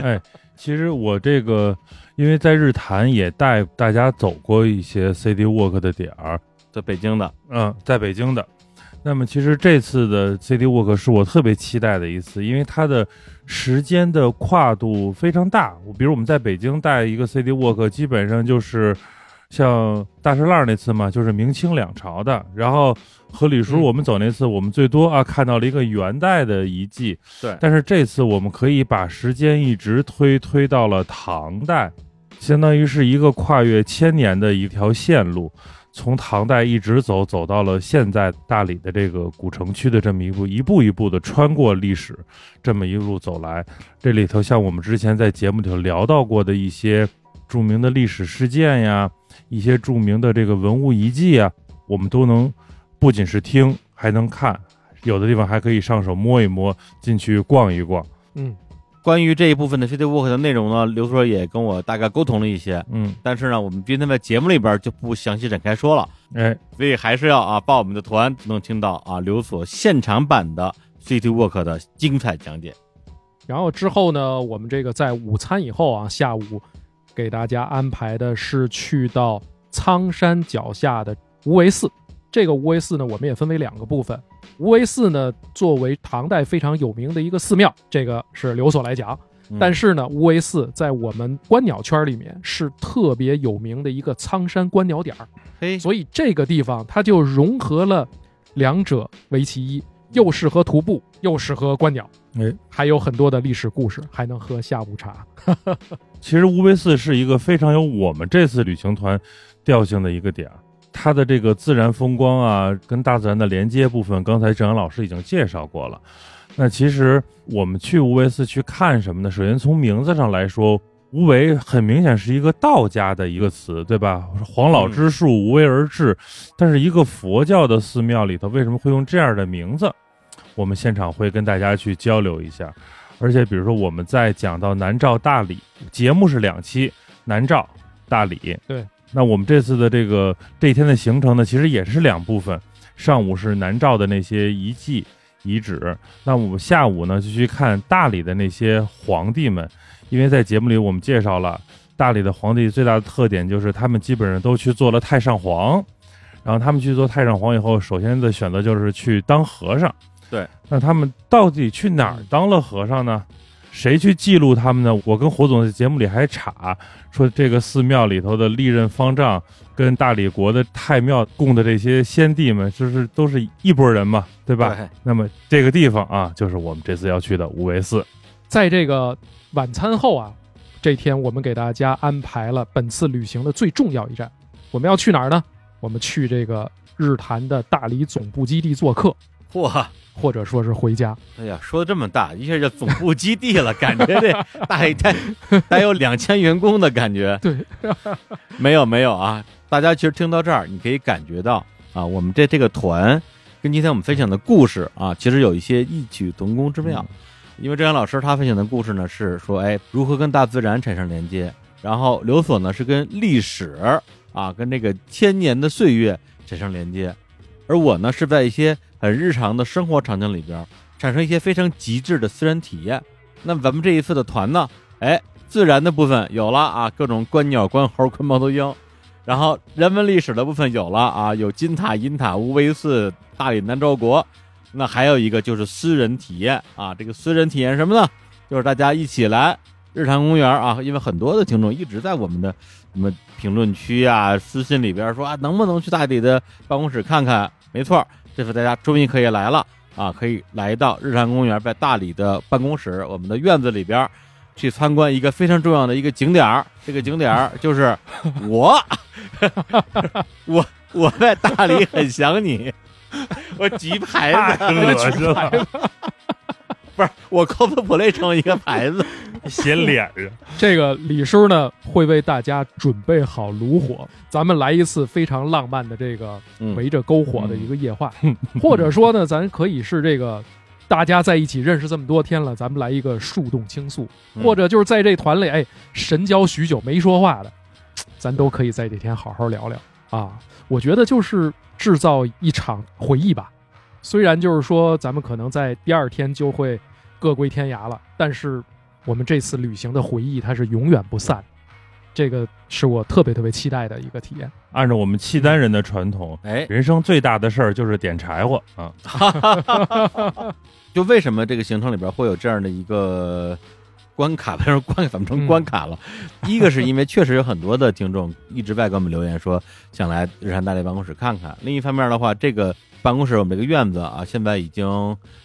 哎，其实我这个，因为在日坛也带大家走过一些 City Walk 的点儿，在北京的，嗯，在北京的。那么其实这次的 City Walk 是我特别期待的一次，因为它的时间的跨度非常大。比如我们在北京带一个 City Walk， 基本上就是像大石烂那次嘛，就是明清两朝的。然后和李叔我们走那次，我们最多啊看到了一个元代的遗迹。对，但是这次我们可以把时间一直推推到了唐代，相当于是一个跨越千年的一条线路。从唐代一直走走到了现在大理的这个古城区的这么一步一步一步的穿过历史，这么一路走来，这里头像我们之前在节目里头聊到过的一些著名的历史事件呀，一些著名的这个文物遗迹呀，我们都能不仅是听，还能看，有的地方还可以上手摸一摸，进去逛一逛。嗯，关于这一部分的 City Walk 的内容呢，刘所也跟我大概沟通了一些，嗯，但是呢，我们今天在节目里边就不详细展开说了，哎，所以还是要啊报我们的团能听到啊刘所现场版的 City Walk 的精彩讲解。然后之后呢，我们这个在午餐以后啊，下午给大家安排的是去到苍山脚下的无为寺。这个无为寺呢，我们也分为两个部分。无为寺呢，作为唐代非常有名的一个寺庙，这个是刘所来讲。但是呢，无为寺在我们观鸟圈里面是特别有名的一个苍山观鸟点，所以这个地方它就融合了两者为其一，又适合徒步，又适合观鸟，还有很多的历史故事，还能喝下午茶。其实无为寺是一个非常有我们这次旅行团调性的一个点。它的这个自然风光啊，跟大自然的连接部分，刚才郑阳老师已经介绍过了。那其实我们去无为寺去看什么呢？首先从名字上来说，无为很明显是一个道家的一个词，对吧？黄老之术，无为而治。但是一个佛教的寺庙里头，为什么会用这样的名字？我们现场会跟大家去交流一下。而且比如说我们在讲到南诏大理，节目是两期，南诏大理，对。那我们这次的这个这一天的行程呢，其实也是两部分。上午是南诏的那些遗迹遗址，那我们下午呢就去看大理的那些皇帝们，因为在节目里我们介绍了大理的皇帝最大的特点就是他们基本上都去做了太上皇，然后他们去做太上皇以后，首先的选择就是去当和尚。对，那他们到底去哪儿当了和尚呢？谁去记录他们呢？我跟火总在节目里还查说，这个寺庙里头的历任方丈跟大理国的太庙供的这些先帝们，就是都是一拨人嘛，对吧？对。那么这个地方啊，就是我们这次要去的无为寺。在这个晚餐后啊，这天我们给大家安排了本次旅行的最重要一站。我们要去哪儿呢？我们去这个日坛的大理总部基地做客。哇，或者说是回家。哎呀，说的这么大，一下就总部基地了，感觉这大一代还有两千员工的感觉。对，没有没有啊，大家其实听到这儿，你可以感觉到啊，我们这这个团跟今天我们分享的故事啊，其实有一些异曲同工之妙。嗯、因为郑阳老师他分享的故事呢，是说哎如何跟大自然产生连接，然后刘所呢是跟历史啊，跟这个千年的岁月产生连接，而我呢是在一些很日常的生活场景里边产生一些非常极致的私人体验。那么咱们这一次的团呢，哎，自然的部分有了啊，各种观鸟、观猴、观猫头鹰，然后人文历史的部分有了啊，有金塔、银塔、无为寺、大理南诏国。那还有一个就是私人体验啊，这个私人体验什么呢？就是大家一起来日坛公园啊，因为很多的听众一直在我们的什么评论区啊、私信里边说啊，能不能去大理的办公室看看？没错，这次大家终于可以来了啊，可以来到日坛公园，在大理的办公室，我们的院子里边去参观一个非常重要的一个景点。这个景点就是我，我我在大理很想你，我举牌子，我举牌子。不是，我 cosplay 成一个牌子写脸上。这个李叔呢会为大家准备好炉火，咱们来一次非常浪漫的这个围着篝火的一个夜话、嗯嗯、或者说呢咱可以是这个大家在一起认识这么多天了，咱们来一个树洞倾诉、嗯、或者就是在这团里哎神交许久没说话的，咱都可以在这天好好聊聊啊。我觉得就是制造一场回忆吧，虽然就是说咱们可能在第二天就会各归天涯了，但是我们这次旅行的回忆它是永远不散。这个是我特别特别期待的一个体验。按照我们契丹人的传统，哎，人生最大的事儿就是点柴火啊。就为什么这个行程里边会有这样的一个关卡，不是关，怎么成关卡了？嗯、一个是因为确实有很多的听众一直在给我们留言说想来日坛大力办公室看看。另一方面的话，这个办公室我们这个院子啊，现在已经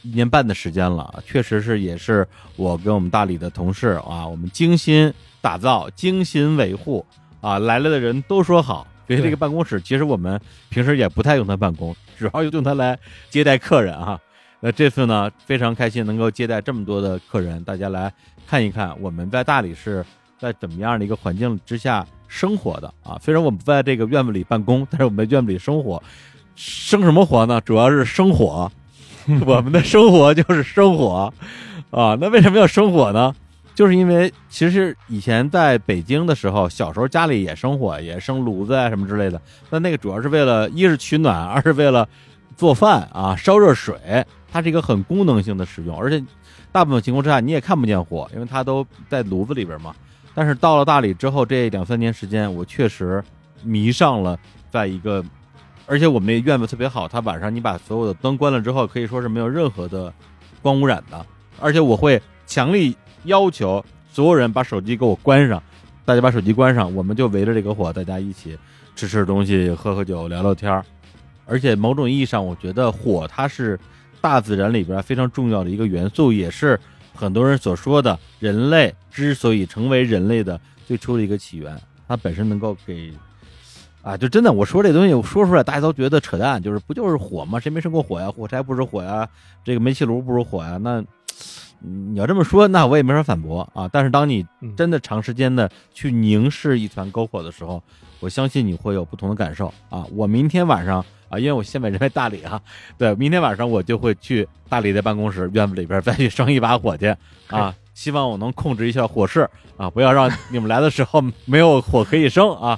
一年半的时间了，确实是也是我跟我们大理的同事啊，我们精心打造、精心维护啊，来了的人都说好。所以这个办公室其实我们平时也不太用它办公，主要用它来接待客人啊。那这次呢，非常开心能够接待这么多的客人，大家来看一看我们在大理是在怎么样的一个环境之下生活的啊。虽然我们在这个院子里办公，但是我们在院子里生活，生什么活呢？主要是生火，我们的生活就是生火啊。那为什么要生火呢？就是因为其实以前在北京的时候，小时候家里也生火，也生炉子啊什么之类的，但那个主要是为了一是取暖，二是为了做饭啊，烧热水，它是一个很功能性的使用，而且大部分情况之下你也看不见火，因为它都在炉子里边嘛。但是到了大理之后，这两三年时间，我确实迷上了在一个，而且我们那院子特别好，它晚上你把所有的灯关了之后，可以说是没有任何的光污染的。而且我会强力要求所有人把手机给我关上，大家把手机关上，我们就围着这个火，大家一起吃吃东西，喝喝酒，聊聊天。而且某种意义上，我觉得火它是大自然里边非常重要的一个元素，也是很多人所说的人类之所以成为人类的最初的一个起源。它本身能够给啊，就真的，我说这东西我说出来，大家都觉得扯淡，就是不就是火吗？谁没生过火呀？火柴不是火呀？这个煤气炉不是火呀？那你要这么说，那我也没法反驳啊。但是当你真的长时间的去凝视一团篝火的时候，我相信你会有不同的感受啊。我明天晚上啊，因为我现在人在大理啊，对，明天晚上我就会去大理的办公室院子里边再去生一把火去啊。希望我能控制一下火势啊，不要让你们来的时候没有火可以生啊。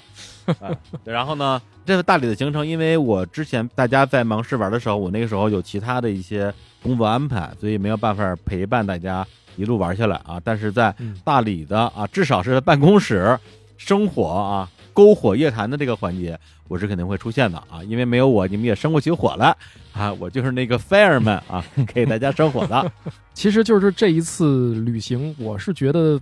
啊、然后呢，这个大理的行程，因为我之前大家在芒市玩的时候，我那个时候有其他的一些工作安排，所以没有办法陪伴大家一路玩下来啊。但是在大理的啊，至少是在办公室生火啊、篝火夜谈的这个环节，我是肯定会出现的啊，因为没有我，你们也生不起火来啊，我就是那个 fireman 啊，给大家生火的。其实就是这一次旅行，我是觉得。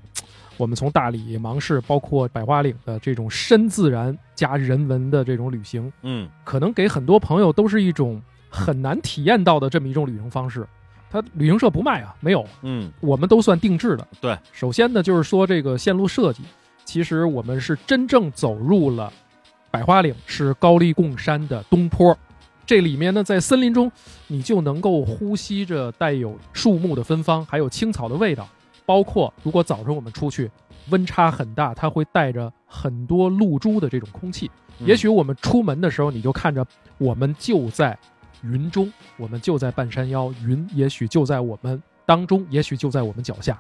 我们从大理、芒市，包括百花岭的这种深自然加人文的这种旅行，嗯，可能给很多朋友都是一种很难体验到的这么一种旅行方式。它旅行社不卖啊，没有，嗯，我们都算定制的。对，首先呢，就是说这个线路设计，其实我们是真正走入了百花岭，是高黎贡山的东坡。这里面呢，在森林中，你就能够呼吸着带有树木的芬芳，还有青草的味道。包括如果早晨我们出去，温差很大，它会带着很多露珠的这种空气。也许我们出门的时候，你就看着我们就在云中，我们就在半山腰，云也许就在我们当中，也许就在我们脚下。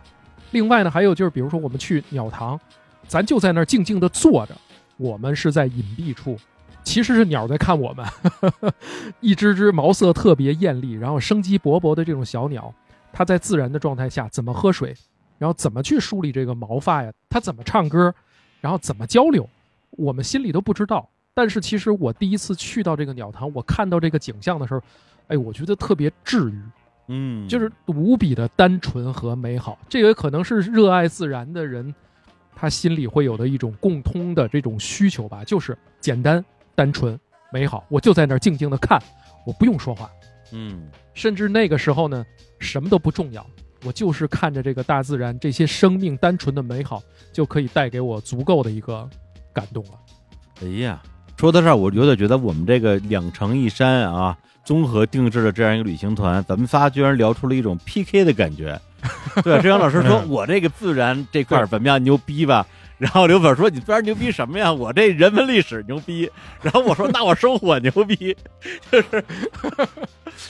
另外呢，还有就是比如说我们去鸟塘，咱就在那儿静静地坐着，我们是在隐蔽处，其实是鸟在看我们，呵呵，一只只毛色特别艳丽，然后生机勃勃的这种小鸟，它在自然的状态下怎么喝水，然后怎么去梳理这个毛发呀？他怎么唱歌？然后怎么交流？我们心里都不知道。但是其实我第一次去到这个鸟塘，我看到这个景象的时候，哎，我觉得特别治愈，嗯，就是无比的单纯和美好。这个可能是热爱自然的人，他心里会有的一种共通的这种需求吧，就是简单、单纯、美好。我就在那儿静静的看，我不用说话，嗯，甚至那个时候呢，什么都不重要。我就是看着这个大自然，这些生命单纯的美好，就可以带给我足够的一个感动了。哎呀，说到这儿，我有点觉得我们这个两城一山啊，综合定制的这样一个旅行团，咱们仨居然聊出了一种 P K 的感觉。对，志阳老师说我这个自然这块怎么样，牛逼吧？然后刘粉说你自然牛逼什么呀？我这人文历史牛逼。然后我说那我生活牛逼，就是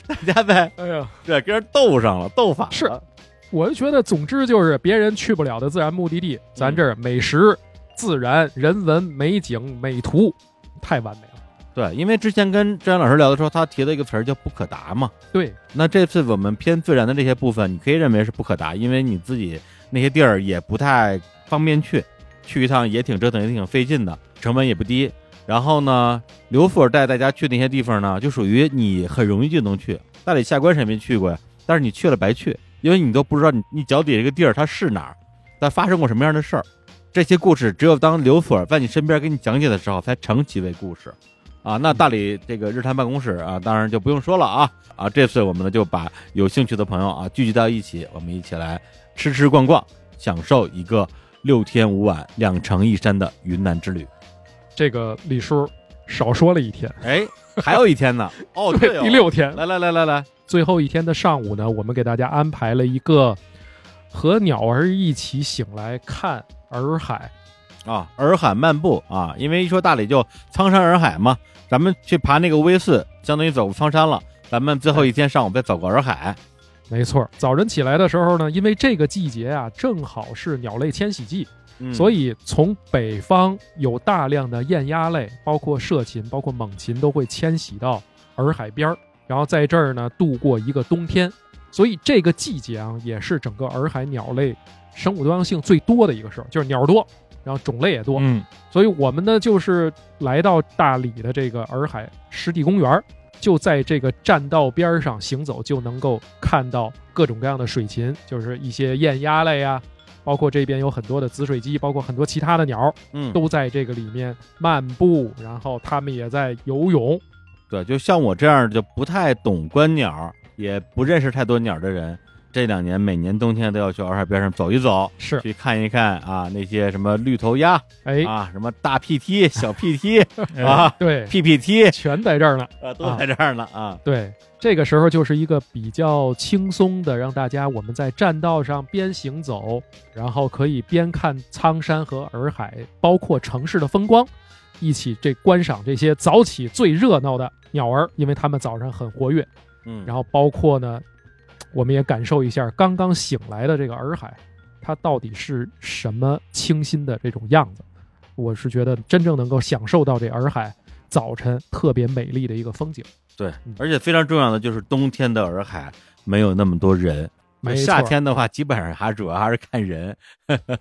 大家呗，哎呀，对，跟人斗上了，斗法了。是。我就觉得总之就是别人去不了的自然目的地，咱这儿美食、自然、人文、美景、美图，太完美了。对，因为之前跟志阳老师聊的时候，他提了一个词儿叫不可达嘛。对，那这次我们偏自然的这些部分，你可以认为是不可达，因为你自己那些地儿也不太方便去，去一趟也挺折腾，也挺费劲的，成本也不低。然后呢，刘副带大家去那些地方呢，就属于你很容易就能去。大理下关谁没去过呀？但是你去了白去，因为你都不知道你你脚底这个地儿它是哪儿，它发生过什么样的事儿。这些故事只有当刘副在你身边给你讲解的时候，才成其为故事。啊，那大理这个日坛办公室啊，当然就不用说了啊啊！这次我们呢就把有兴趣的朋友啊聚集到一起，我们一起来吃吃逛逛，享受一个六天五晚、两城一山的云南之旅。这个李叔少说了一天，哎，还有一天呢，哦，对哦，第六天，来来来来来，最后一天的上午呢，我们给大家安排了一个和鸟儿一起醒来看洱海。啊，洱海漫步啊，因为一说大理就苍山洱海嘛，咱们去爬那个微寺，相当于走过苍山了。咱们最后一天上午再走过洱海。没错，早晨起来的时候呢，因为这个季节啊，正好是鸟类迁徙季，嗯、所以从北方有大量的雁鸭类，包括涉禽、包括猛禽都会迁徙到洱海边，然后在这儿呢度过一个冬天。所以这个季节啊，也是整个洱海鸟类生物多样性最多的一个时候，就是鸟多。然后种类也多，嗯，所以我们呢就是来到大理的这个洱海湿地公园，就在这个栈道边上行走，就能够看到各种各样的水禽，就是一些雁鸭类啊，包括这边有很多的紫水鸡，包括很多其他的鸟，嗯，都在这个里面漫步，然后他们也在游泳。对，就像我这样就不太懂观鸟，也不认识太多鸟的人。这两年每年冬天都要去洱海边上走一走，是去看一看啊，那些什么绿头鸭，哎啊，什么大屁梯、小屁梯、哎、啊，对，屁屁梯全在这儿呢，啊，都在这儿呢啊。对，这个时候就是一个比较轻松的，让大家我们在栈道上边行走，然后可以边看苍山和洱海，包括城市的风光，一起这观赏这些早起最热闹的鸟儿，因为它们早上很活跃，嗯，然后包括呢。我们也感受一下刚刚醒来的这个洱海，它到底是什么清新的这种样子。我是觉得真正能够享受到这洱海早晨特别美丽的一个风景。对，而且非常重要的就是冬天的洱海没有那么多人，没错，夏天的话基本上还主要还是看人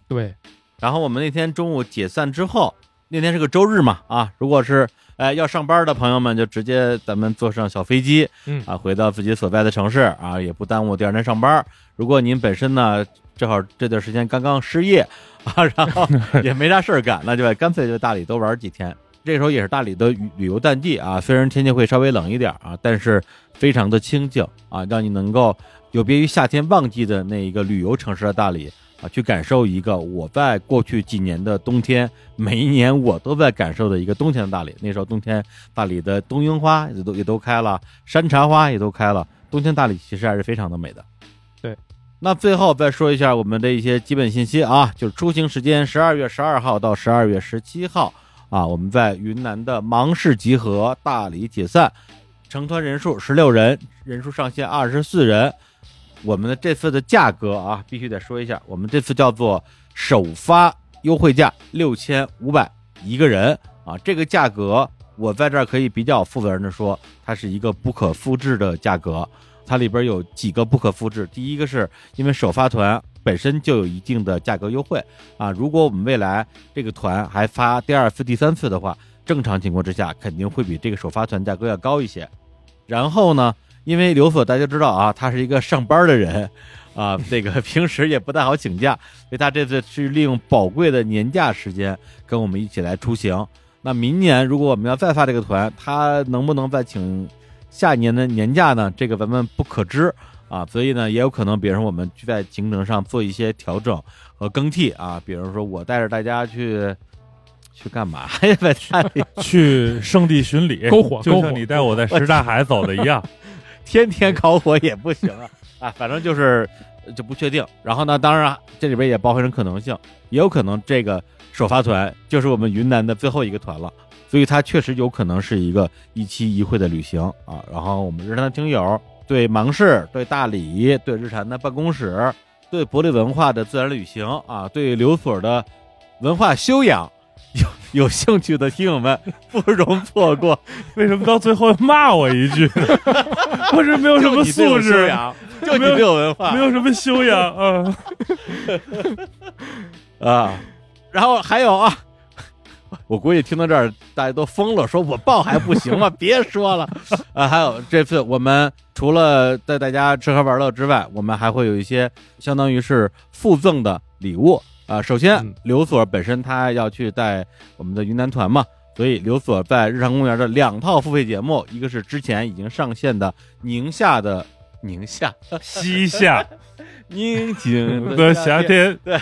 对，然后我们那天中午解散之后，那天是个周日嘛，啊，如果是哎要上班的朋友们，就直接咱们坐上小飞机，嗯啊，回到自己所在的城市啊，也不耽误第二天上班。如果您本身呢正好这段时间刚刚失业啊，然后也没啥事儿干，那就干脆就大理多玩几天。这时候也是大理的旅游淡季啊，虽然天气会稍微冷一点啊，但是非常的清静啊，让你能够有别于夏天旺季的那一个旅游城市的大理。啊，去感受一个我在过去几年的冬天，每一年我都在感受的一个冬天的大理。那时候冬天大理的冬樱花也都也都开了，山茶花也都开了，冬天大理其实还是非常的美的。对，那最后再说一下我们的一些基本信息啊，就是出行时间十二月十二号到十二月十七号啊，我们在云南的芒市集合，大理解散，成团人数十六人，人数上限二十四人。我们的这次的价格啊，必须得说一下，我们这次叫做首发优惠价六千五百一个人啊，这个价格我在这儿可以比较负责任的说，它是一个不可复制的价格，它里边有几个不可复制，第一个是因为首发团本身就有一定的价格优惠啊，如果我们未来这个团还发第二次、第三次的话，正常情况之下肯定会比这个首发团价格要高一些。然后呢，因为刘所大家知道啊，他是一个上班的人啊，这个平时也不太好请假，所以他这次是利用宝贵的年假时间跟我们一起来出行。那明年如果我们要再发这个团，他能不能再请下一年的年假呢？这个咱们不可知啊，所以呢也有可能比如说我们在行程上做一些调整和更替啊，比如说我带着大家去去干嘛呀？在家里去圣地巡礼篝火，就像你带我在什刹海走的一样天天烤火也不行啊，啊，反正就是就不确定。然后呢，当然这里边也包含着可能性，也有可能这个首发团就是我们云南的最后一个团了，所以它确实有可能是一个一期一会的旅行啊。然后我们日坛的听友对芒市、对大理、对日坛的办公室、对博利文化的自然旅行啊，对刘所的文化修养。有有兴趣的听友们不容错过。为什么到最后骂我一句呢？我是没有什么素质，就你没有文化，没有什么修养啊啊！然后还有啊，我估计听到这儿大家都疯了，说我抱还不行吗？别说了啊！还有这次我们除了带大家吃喝玩乐之外，我们还会有一些相当于是附赠的礼物啊。首先，刘所本身他要去带我们的云南团嘛。所以刘所在日常公园的两套付费节目，一个是之前已经上线的宁夏的宁夏西夏宁静的夏天，对，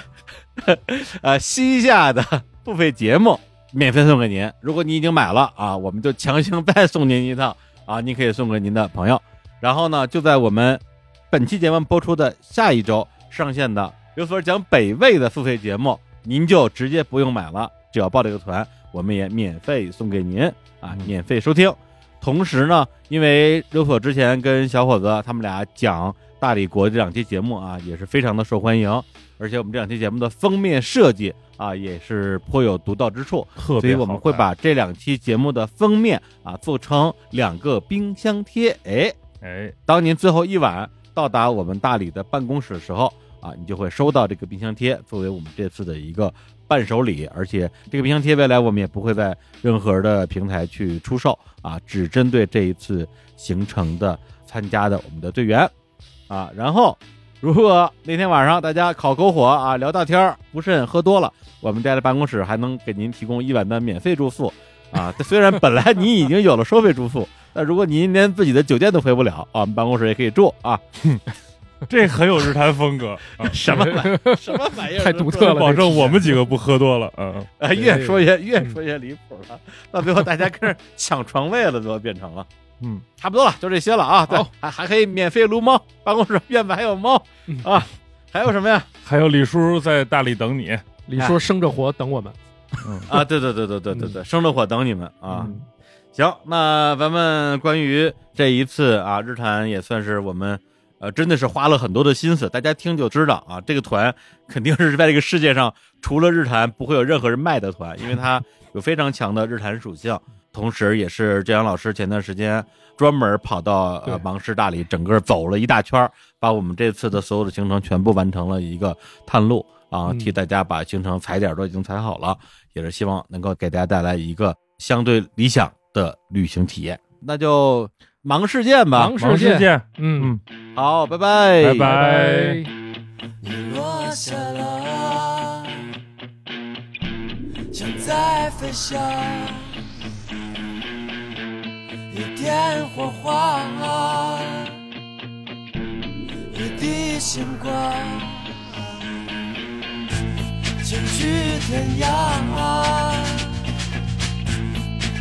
呃西夏的付费节目免费送给您，如果你已经买了啊，我们就强行再送您一套啊，您可以送给您的朋友。然后呢，就在我们本期节目播出的下一周上线的刘所讲北魏的付费节目，您就直接不用买了，只要报这个团。我们也免费送给您啊，免费收听。同时呢，因为刘所之前跟小伙子他们俩讲大理国这两期节目啊，也是非常的受欢迎，而且我们这两期节目的封面设计啊，也是颇有独到之处，所以我们会把这两期节目的封面啊做成两个冰箱贴。哎哎，当您最后一晚到达我们大理的办公室的时候啊，你就会收到这个冰箱贴，作为我们这次的一个伴手礼。而且这个冰箱贴未来我们也不会在任何的平台去出售啊，只针对这一次行程的参加的我们的队员啊。然后如果那天晚上大家烤篝火啊，聊大天不慎喝多了，我们待在办公室还能给您提供一晚的免费住宿啊。虽然本来你已经有了收费住宿，但如果您连自己的酒店都回不了啊，我们办公室也可以住啊。这很有日坛风格，啊、什么玩什么玩意儿，太独特了！保证我们几个不喝多了啊！啊，越说越越说越离谱了，到最后大家跟着抢床位了，都变成了。嗯，差不多了，就这些了啊。对，还还可以免费撸猫，办公室院子还有猫、嗯、啊，还有什么呀？还有李叔在大理等你，李叔生着火等我们。嗯、啊，对对对对对对对，嗯、生着火等你们啊。嗯、行，那咱们关于这一次啊，日坛也算是我们。呃，真的是花了很多的心思，大家听就知道啊。这个团肯定是在这个世界上除了日坛不会有任何人卖的团，因为它有非常强的日坛属性，同时也是郑阳老师前段时间专门跑到呃芒市大理，整个走了一大圈，把我们这次的所有的行程全部完成了一个探路啊，替大家把行程踩点都已经踩好了，也是希望能够给大家带来一个相对理想的旅行体验。那就忙事件吧，忙事件，嗯嗯，好，拜拜，拜拜。你落下了，像在飞翔，有点火花，有滴星光，前去天涯，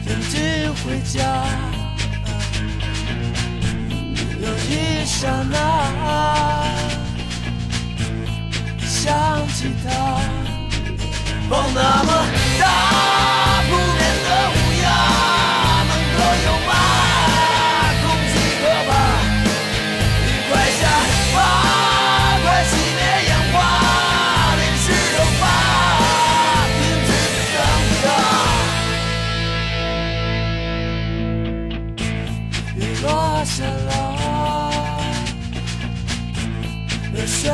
远至回家。有一刹那想起他，风那么大，扑面的乌鸦能够有吗？空气可怕，你快下吧，快熄灭烟花，淋湿头发，停止挣扎。雨落下了，水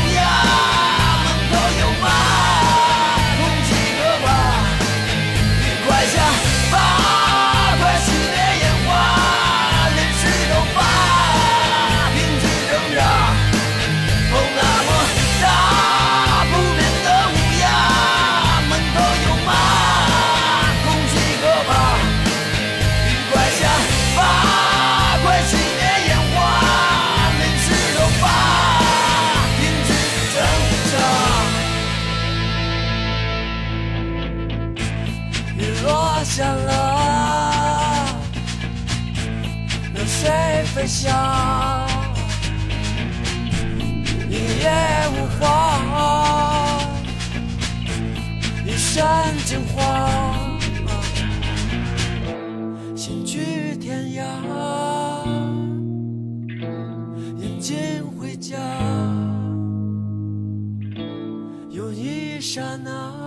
鸦能够有吗？空气可怕，你快下吧，快熄灭烟花，淋湿头发，停止挣扎。风那么大。下了，流水飞翔，一夜无话，一身惊慌，心去天涯，眼睛回家，有一刹那。